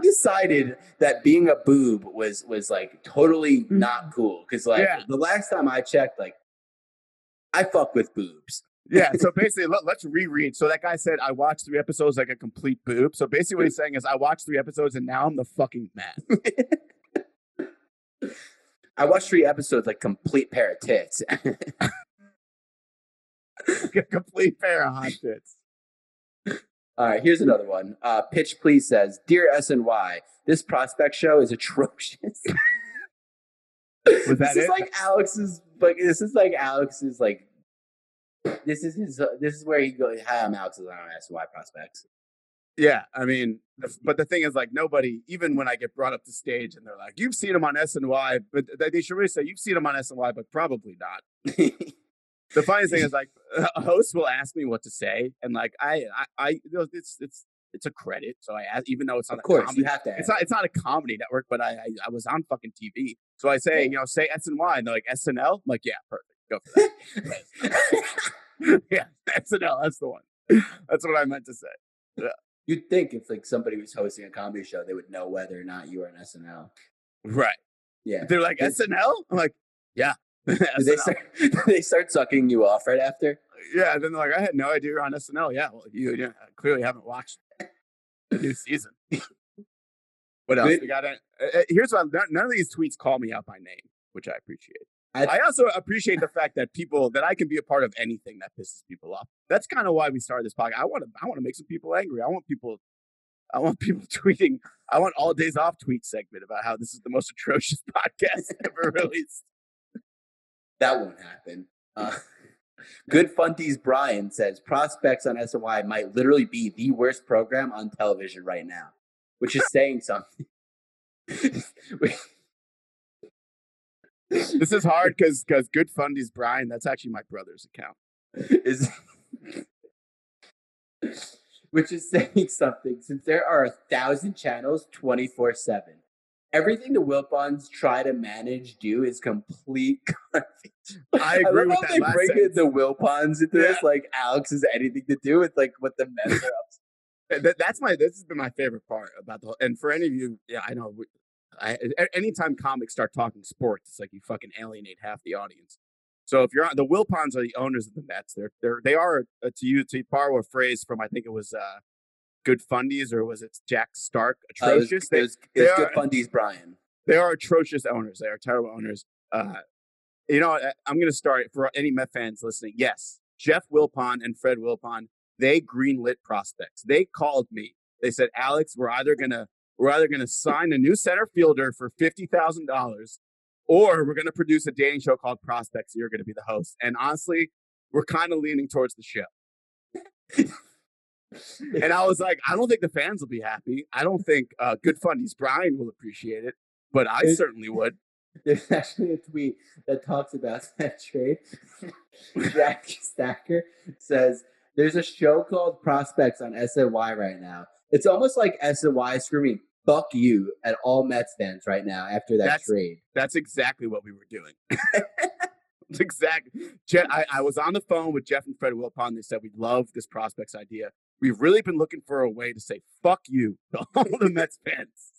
decided that being a boob was like totally not cool? Because like the last time I checked, like I fuck with boobs. Yeah, so basically, let's reread. So that guy said, I watched 3 episodes like a complete boob. So basically what he's saying is, I watched 3 episodes and now I'm the fucking man. I watched 3 episodes like complete pair of tits. Complete pair of hot tits. All right, here's another one. Pitch Please says, Dear SNY, this Prospect show is atrocious. This is where he goes, hi, I'm Alex on SNY Prospects. Yeah, I mean, but the thing is, like, nobody, even when I get brought up to stage and they're like, you've seen him on SNY, but they should really say, you've seen him on SNY, but probably not. The funny thing is, like, a host will ask me what to say, and, like, it's a credit, so I ask, even though it's not comedy, you have to ask. It's not a comedy network, but I was on fucking TV, so I say, you know, say SNY, and they're like, SNL? I'm like, yeah, perfect. Go for that. Yeah, SNL, that's the one. That's what I meant to say. Yeah. You'd think if like somebody was hosting a comedy show, they would know whether or not you were an SNL. Right. Yeah. They're like, SNL? I'm like, yeah. Did they start sucking you off right after? Yeah. And then they're like, I had no idea you're on SNL. Yeah. Well, you clearly haven't watched the new season. What else? Here's what. None of these tweets call me out by name, which I appreciate. I also appreciate the fact that I can be a part of anything that pisses people off. That's kind of why we started this podcast. I want to make some people angry. I want people tweeting. I want All Days Off tweet segment about how this is the most atrocious podcast ever released. That won't happen. Good Funties Brian says Prospects on SNY might literally be the worst program on television right now, which is saying something. This is hard because Good Fundies Brian, that's actually my brother's account. Which is saying something, since there are 1,000 channels 24/7. Everything the Wilpons try to manage do is complete garbage. I agree with that. They break the Wilpons into this, like Alex has anything to do with like what the Mets are up to. This has been my favorite part about the whole. And for any of you, yeah, I know. Anytime comics start talking sports, it's like you fucking alienate half the audience. So if you're on, the Wilpons are the owners of the Mets. They are to borrow a phrase from, I think it was Good Fundies, or was it Jack Stark? Atrocious. It was Good Fundies Brian. They are atrocious owners. They are terrible owners. You know, I'm going to start for any Met fans listening. Yes, Jeff Wilpon and Fred Wilpon, they greenlit Prospects. They called me. They said, Alex, we're either going to sign a new center fielder for $50,000, or we're going to produce a dating show called Prospects. You're going to be the host. And honestly, we're kind of leaning towards the show. And I was like, I don't think the fans will be happy. I don't think Good Fundies Brian will appreciate it, but I certainly would. There's actually a tweet that talks about that trade. Jack Stacker says, There's a show called Prospects on SNY right now. It's almost like SNY screaming, "Fuck you" at all Mets fans right now after that trade. That's exactly what we were doing. Exactly. I was on the phone with Jeff and Fred Wilpon. They said, we love this Prospects idea. We've really been looking for a way to say, fuck you to all the Mets fans.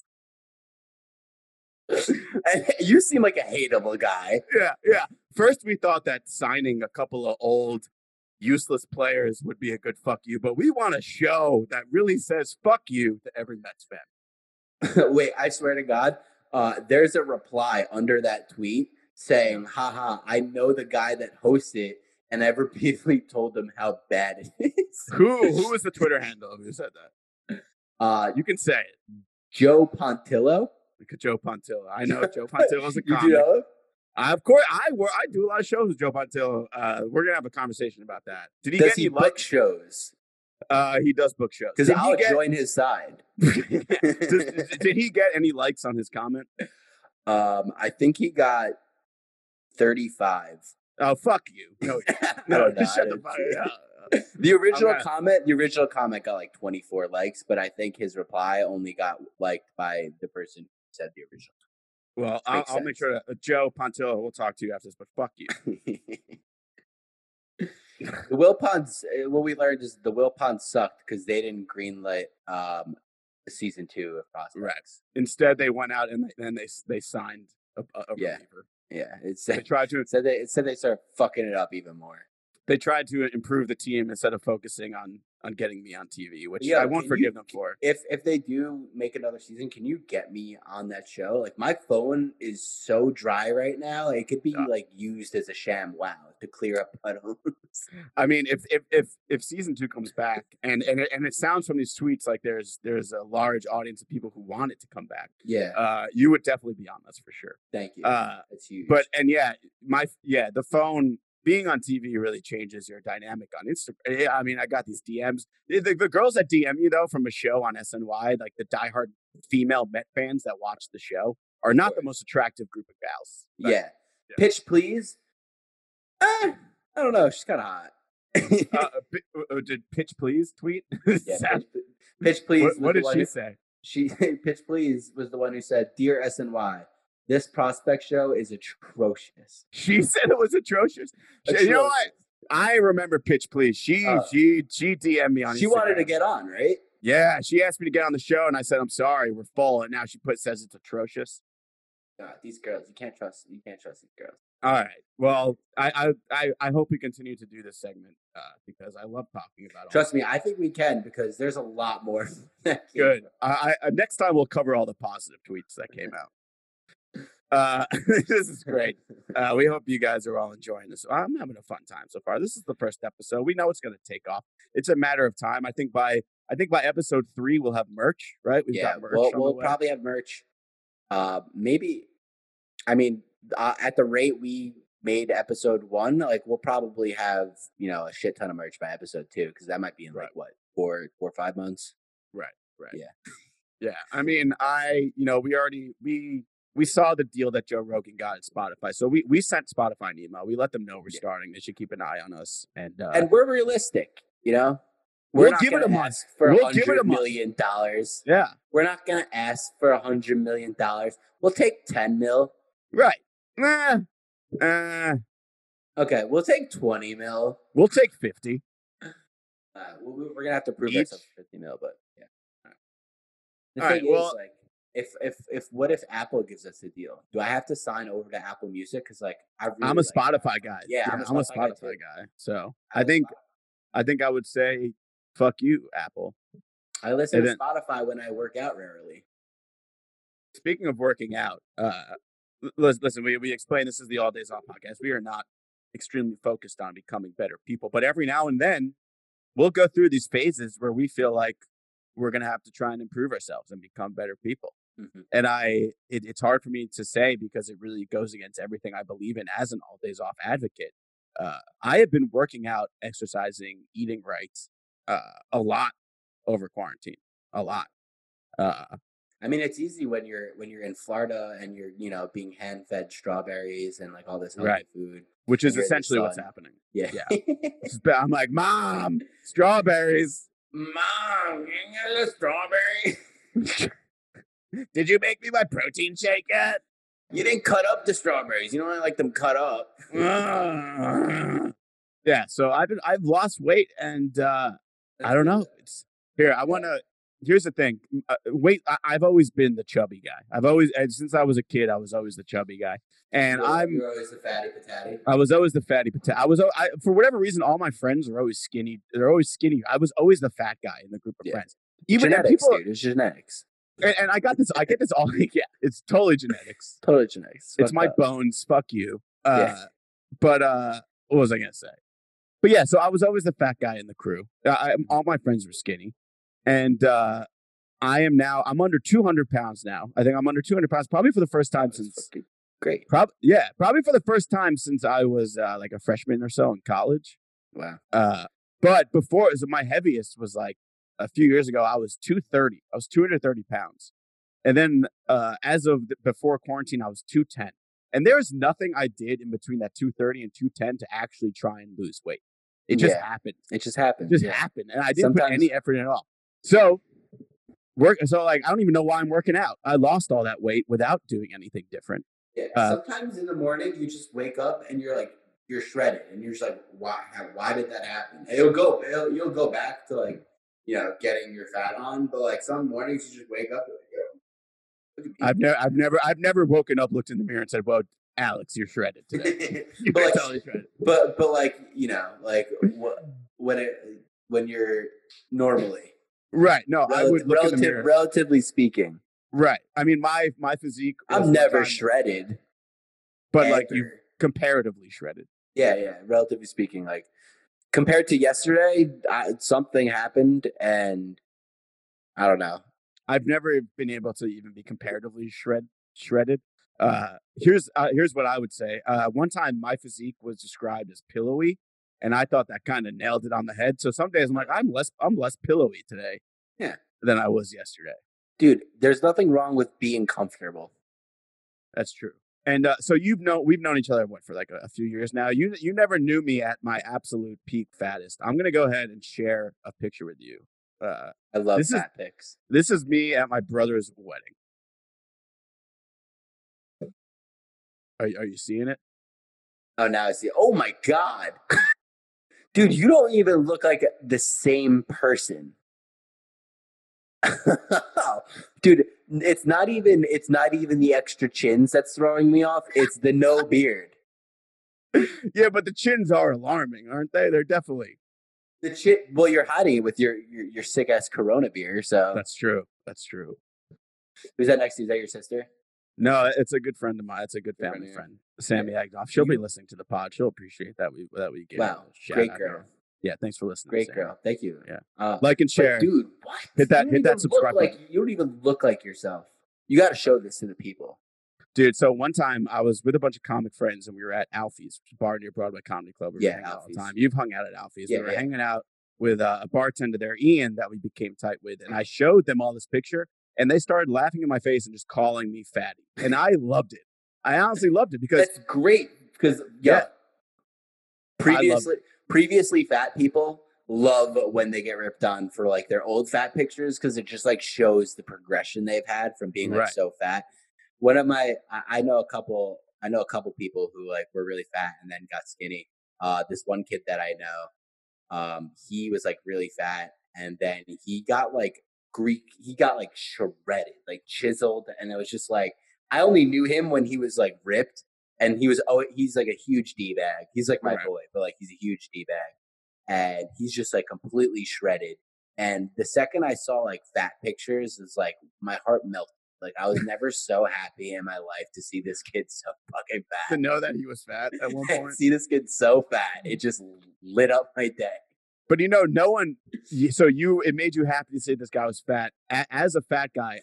You seem like a hateable guy. Yeah. First, we thought that signing a couple of old, useless players would be a good fuck you, but we want a show that really says fuck you to every Mets fan. Wait, I swear to God, there's a reply under that tweet saying, haha, I know the guy that hosts it, and I repeatedly told him how bad it is. Who is the Twitter handle who said that? You can say it. Joe Pontillo. Joe Pontillo. I know Joe Pontillo's a comic. You know? Of course, I do a lot of shows with Joe Pontillo. We're going to have a conversation about that. Does he book shows? He does book shows. Because I'll join his side. Did he get any likes on his comment? I think he got 35. Oh, fuck you. No, shut the fuck up. The original comment got like 24 likes, but I think his reply only got liked by the person who said the original. Well, I'll make sure to Joe Pontillo, we'll talk to you after this, but fuck you. The Wilpons, what we learned is the Wilpons sucked because they didn't greenlight season 2 of Prospects. Right. Instead, they went out and then they signed a reliever. Yeah, it said they started fucking it up even more. They tried to improve the team instead of focusing on getting me on TV, which I won't forgive them for. If they do make another season, can you get me on that show? Like, my phone is so dry right now; it could be used as a sham wow to clear up puddles. I mean, if season 2 comes back, and it sounds from these tweets like there's a large audience of people who want it to come back. Yeah, you would definitely be on this for sure. Thank you. That's huge. But the phone. Being on TV really changes your dynamic on Instagram. I mean, I got these DMs. The girls that DM you, though, from a show on SNY, like the diehard female Met fans that watch the show, are not the most attractive group of gals. But, yeah. Pitch Please? I don't know. She's kind of hot. Did Pitch Please tweet? Yeah, Pitch Please. What did she say? Pitch Please was the one who said, "Dear SNY, this prospect show is atrocious." She said it was atrocious. You know what? I remember Pitch Please. She DM'd me on Instagram. She wanted to get on, right? Yeah, she asked me to get on the show, and I said, "I'm sorry, we're full." And now she says it's atrocious. God, these girls, you can't trust these girls. All right. Well, I hope we continue to do this segment because I love talking about it. Trust me, I think we can because there's a lot more. Good. I next time we'll cover all the positive tweets that came out. This is great. We hope you guys are all enjoying this. I'm having a fun time so far. This is the first episode. We know it's going to take off. It's a matter of time. I think by episode 3 we'll have merch, right? We've got merch. We'll probably have merch. Maybe. I mean, at the rate we made episode 1, like we'll probably have a shit ton of merch by episode 2 because that might be in like what 4 or 5 months. Right. Yeah. I mean, we saw the deal that Joe Rogan got at Spotify. So we sent Spotify an email. We let them know we're starting. They should keep an eye on us. And we're realistic, We'll give it a month. We'll give it a month. Yeah. We're not going to ask for $100 million. We'll take $10 million. Right. Okay, we'll take $20 million. We'll take 50. We're going to have to prove ourselves for $50 million, but yeah. All right, well... What if Apple gives us a deal? Do I have to sign over to Apple Music? Because I'm a Spotify guy. Yeah, I'm a Spotify guy. So I think I would say, fuck you, Apple. I listen to Spotify when I work out rarely. Speaking of working out, listen, we explained this is the All Days Off podcast. We are not extremely focused on becoming better people, but every now and then we'll go through these phases where we feel like we're going to have to try and improve ourselves and become better people. Mm-hmm. And it's hard for me to say because it really goes against everything I believe in as an All Days Off advocate. I have been working out, exercising, eating right a lot over quarantine, a lot. I mean, it's easy when you're in Florida and you're, you know, being hand-fed strawberries and like all this healthy food. Which is essentially what's happening. Yeah. Yeah. I'm like, Mom, strawberries. Mom, you got a strawberry? Did you make me my protein shake yet? You didn't cut up the strawberries. You don't like them cut up. Yeah, so I've lost weight and I don't know. Here's the thing. I've always been the chubby guy. Since I was a kid, I was always the chubby guy. And you were always the fatty patty. I was always the fatty patty. I for whatever reason, all my friends are always skinny. They're always skinny. I was always the fat guy in the group of friends. Even genetics, dude. It's genetics. And I get this all. Yeah, it's totally genetics. Totally genetics. It's my bones. Fuck you. But what was I going to say? But yeah, so I was always the fat guy in the crew. All my friends were skinny. And I'm under 200 pounds now. I think I'm under 200 pounds, probably for the first time since. Great. Probably for the first time since I was like a freshman or so in college. Wow. But before, so my heaviest was like a few years ago, I was 230. I was 230 pounds. And then as of before quarantine, I was 210. And there was nothing I did in between that 230 and 210 to actually try and lose weight. It just happened. It just happened. And I didn't put any effort in at all. So, I don't even know why I'm working out. I lost all that weight without doing anything different. Yeah, sometimes in the morning, you just wake up and you're like, you're shredded. And you're just like, why did that happen? And you'll go back to like, you know, getting your fat on. But like some mornings, you just wake up and go, I've never woken up, looked in the mirror, and said, "Well, Alex, you're shredded today." You're totally shredded. But like you know, like when you're normally right. No, I would look in the mirror. Relatively speaking. Right. I mean, my physique. I'm never shredded, but after. Like you comparatively shredded. Yeah. Relatively speaking, like compared to yesterday, something happened, and I don't know. I've never been able to even be comparatively shredded. Here's what I would say. One time, my physique was described as pillowy, and I thought that kind of nailed it on the head. So some days I'm like, I'm less pillowy today, than I was yesterday. Dude, there's nothing wrong with being comfortable. That's true. And so we've known each other for like a few years now. You never knew me at my absolute peak fattest. I'm gonna go ahead and share a picture with you. I love fat pics. This is me at my brother's wedding. Are you seeing it? Oh, now I see. Oh my God, dude! You don't even look like the same person, dude. It's not even the extra chins that's throwing me off. It's the no beard. Yeah, but the chins are alarming, aren't they? They're definitely. The shit. Well, you're hiding it with your sick ass Corona beer. So that's true. Who's that next to you? Is that your sister? No, it's a good friend of mine. It's a good family friend, Sammy Agnoff. She'll be listening to the pod. She'll appreciate that we gave. Wow, great girl. Yeah, thanks for listening. Great girl. Thank you. Yeah, like and share, dude. What? Hit that subscribe button. Like, you don't even look like yourself. You got to show this to the people, dude. So one time I was with a bunch of comic friends and we were at Alfie's, which is a bar near Broadway Comedy Club. We hang out all the time. You've hung out at Alfie's. Yeah, we were hanging out with a bartender there, Ian, that we became tight with. And I showed them all this picture and they started laughing in my face and just calling me fatty. And I loved it. I honestly loved it because that's great. Because previously fat people love when they get ripped on for like their old fat pictures because it just like shows the progression they've had from being like so fat. I know a couple people who like were really fat and then got skinny. This one kid that I know, he was like really fat and then he got like shredded, like chiseled. And it was just like, I only knew him when he was like ripped and he's like a huge D-bag. He's like my boy, but like, he's a huge D-bag and he's just like completely shredded. And the second I saw like fat pictures, it's like my heart melted. Like, I was never so happy in my life to see this kid so fucking fat. To know that he was fat at one point. See this kid so fat. It just lit up my day. But, you know, no one... So it made you happy to see this guy was fat. As a fat guy,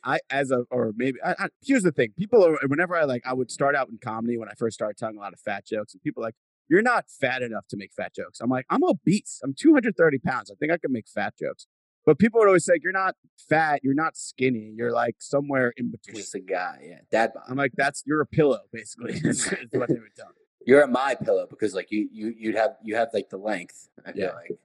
here's the thing. People are... Whenever I would start out in comedy when I first started telling a lot of fat jokes. And people are like, you're not fat enough to make fat jokes. I'm like, I'm obese. I'm 230 pounds. I think I can make fat jokes. But people would always say, you're not fat, you're not skinny, you're like somewhere in between. Just a guy, yeah, dad bod. I'm like, you're a pillow, basically. That's what they would tell me. You're at my pillow because like you have like the length. I feel like.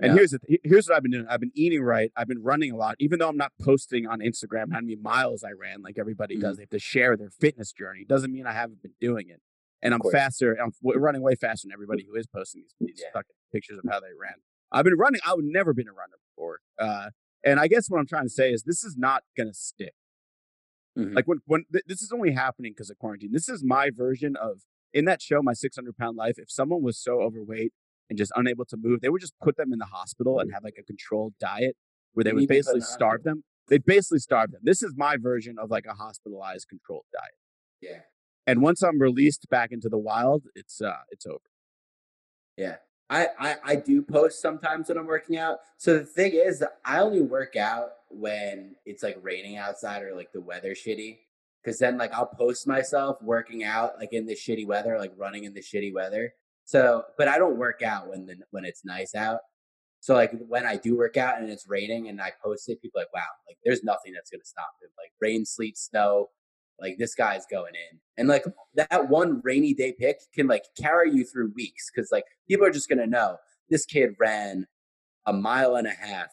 And yeah. Here's what I've been doing. I've been eating right. I've been running a lot, even though I'm not posting on Instagram how many miles I ran, like everybody does. They have to share their fitness journey. Doesn't mean I haven't been doing it. And I'm faster. I'm running way faster than everybody who is posting these fucking pictures of how they ran. I've been running. I've never been a runner before. And I guess what I'm trying to say is this is not going to stick. Mm-hmm. Like this is only happening because of quarantine. This is my version of in that show, My 600 Pound Life. If someone was so overweight and just unable to move, they would just put them in the hospital and have like a controlled diet where they would basically starve them. They'd basically starve them. This is my version of like a hospitalized controlled diet. Yeah. And once I'm released back into the wild, it's over. Yeah. I do post sometimes when I'm working out. So the thing is that I only work out when it's like raining outside or like the weather shitty. Cause then like I'll post myself working out like in the shitty weather, like running in the shitty weather. So, but I don't work out when it's nice out. So like when I do work out and it's raining and I post it, people are like, wow, like there's nothing that's going to stop him. Like rain, sleet, snow, like this guy's going in. And like that one rainy day pick can like carry you through weeks. Cause like people are just going to know this kid ran 1.5 miles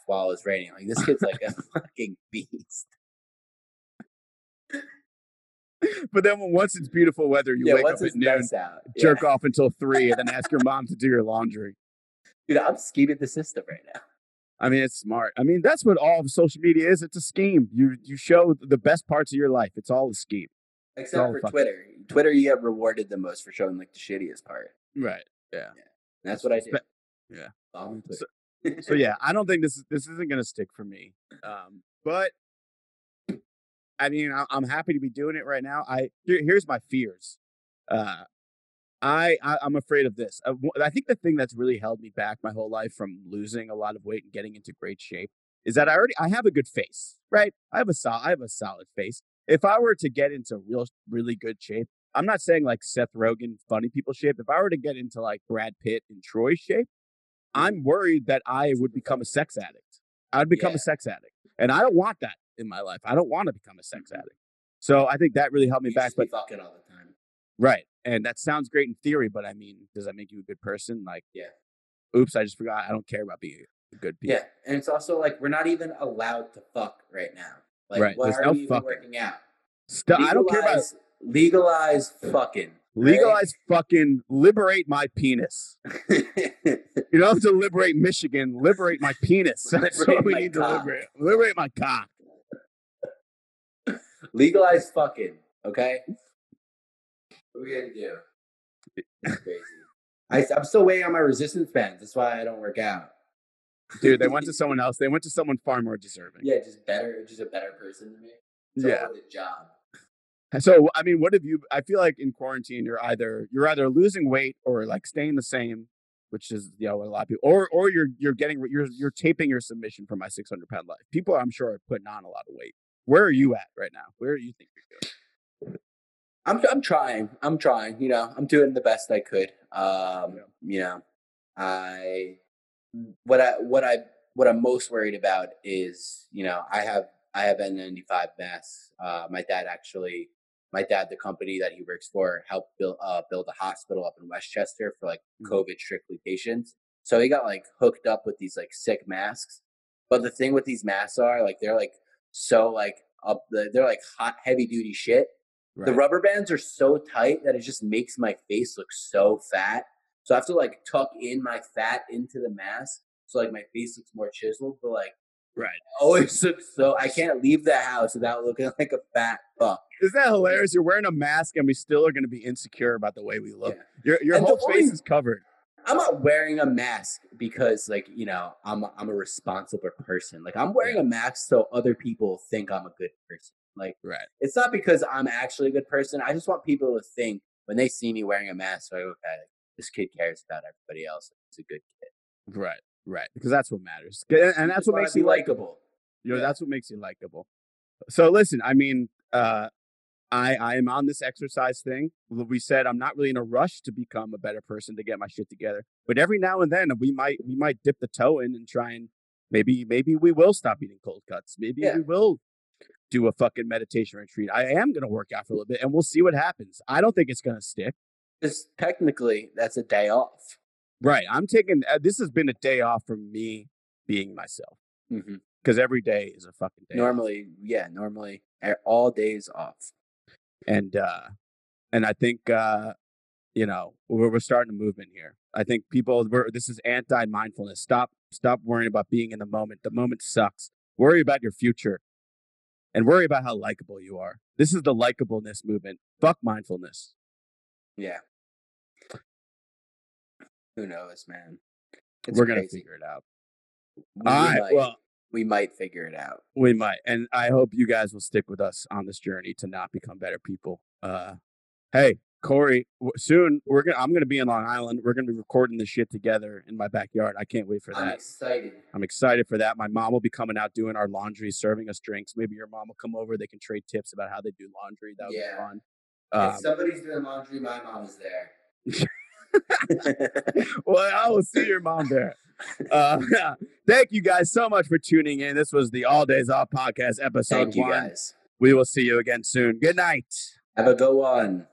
while it was raining. Like this kid's like a fucking beast. But then once it's beautiful weather, you wake up at noon, jerk off until 3, and then ask your mom to do your laundry. Dude, I'm scheming the system right now. I mean, it's smart. I mean, that's what all of social media is. It's a scheme. You show the best parts of your life. It's all a scheme. Except for Twitter. Twitter, you get rewarded the most for showing, like, the shittiest part. Right. Yeah. That's what I do. Yeah. Following Twitter. So, yeah, I don't think this isn't going to stick for me. But... I mean, I'm happy to be doing it right now. Here's my fears. I'm afraid of this. I think the thing that's really held me back my whole life from losing a lot of weight and getting into great shape is that I have a good face, right? I have a solid face. If I were to get into really good shape, I'm not saying like Seth Rogen, funny people shape. If I were to get into like Brad Pitt and Troy shape, I'm worried that I would become a sex addict. I'd become a sex addict, and I don't want that. In my life, I don't want to become a sex addict, so I think that really helped me back. But fuck it all the time, right? And that sounds great in theory, but I mean, does that make you a good person? Like, oops, I just forgot. I don't care about being a good people. Yeah, and it's also like we're not even allowed to fuck right now. Like, right? Why are we even working out? I don't care about legalize fucking. Legalize fucking. Liberate my penis. You don't have to liberate Michigan. Liberate my penis. That's what we need to liberate. Liberate my cock. Legalize fucking, okay? What are we gonna do? It's crazy. I'm still waiting on my resistance bands. That's why I don't work out. Dude, they went to someone else. They went to someone far more deserving. Yeah, just a better person than me. Yeah, with a job. So, I mean, what have you? I feel like in quarantine, you're either losing weight or like staying the same, which is what a lot of people, or you're taping your submission for My 600 Pound Life. People, I'm sure, are putting on a lot of weight. Where are you at right now? Where do you think you're going? I'm trying. I'm doing the best I could. What I'm most worried about is, I have N95 masks. My dad, the company that he works for, helped build a hospital up in Westchester for like COVID strictly patients. So he got like hooked up with these like sick masks. But the thing with these masks are like, they're like, so like they're like hot, heavy duty shit. Right. The rubber bands are so tight that it just makes my face look so fat. So I have to like tuck in my fat into the mask. So like my face looks more chiseled, but like I always look so I can't leave the house without looking like a fat fuck. Isn't that hilarious? You're wearing a mask and we still are going to be insecure about the way we look. Yeah. Your whole face is covered. I'm not wearing a mask because, like, I'm a responsible person. Like, I'm wearing a mask so other people think I'm a good person. Like, it's not because I'm actually a good person. I just want people to think when they see me wearing a mask, like, okay, this kid cares about everybody else. He's a good kid. Right. Because that's what matters. And that's what makes you likable. That's what makes you likable. So, listen, I mean, I am on this exercise thing. We said I'm not really in a rush to become a better person to get my shit together. But every now and then we might dip the toe in and try and Maybe we will stop eating cold cuts. Maybe we will do a fucking meditation retreat. I am going to work out for a little bit, and we'll see what happens. I don't think it's going to stick. Because technically, that's a day off. Right. I'm taking... this has been a day off from me being myself. Because every day is a fucking day off. Normally, all days off. And I think, we're starting a movement here. I think people... this is anti-mindfulness. Stop worrying about being in the moment. The moment sucks. Worry about your future. And worry about how likable you are. This is the likableness movement. Fuck mindfulness. Yeah. Who knows, man? We're going to figure it out. We might figure it out. We might. And I hope you guys will stick with us on this journey to not become better people. Hey, Corey, soon I'm going to be in Long Island. We're going to be recording this shit together in my backyard. I can't wait for that. I'm excited for that. My mom will be coming out doing our laundry, serving us drinks. Maybe your mom will come over. They can trade tips about how they do laundry. That would be fun. If somebody's doing laundry, my mom's there. Well, I will see your mom there. Thank you guys so much for tuning in. This was the All Days Off Podcast episode 1. Thank you guys. We will see you again soon. Good night. Have a good one.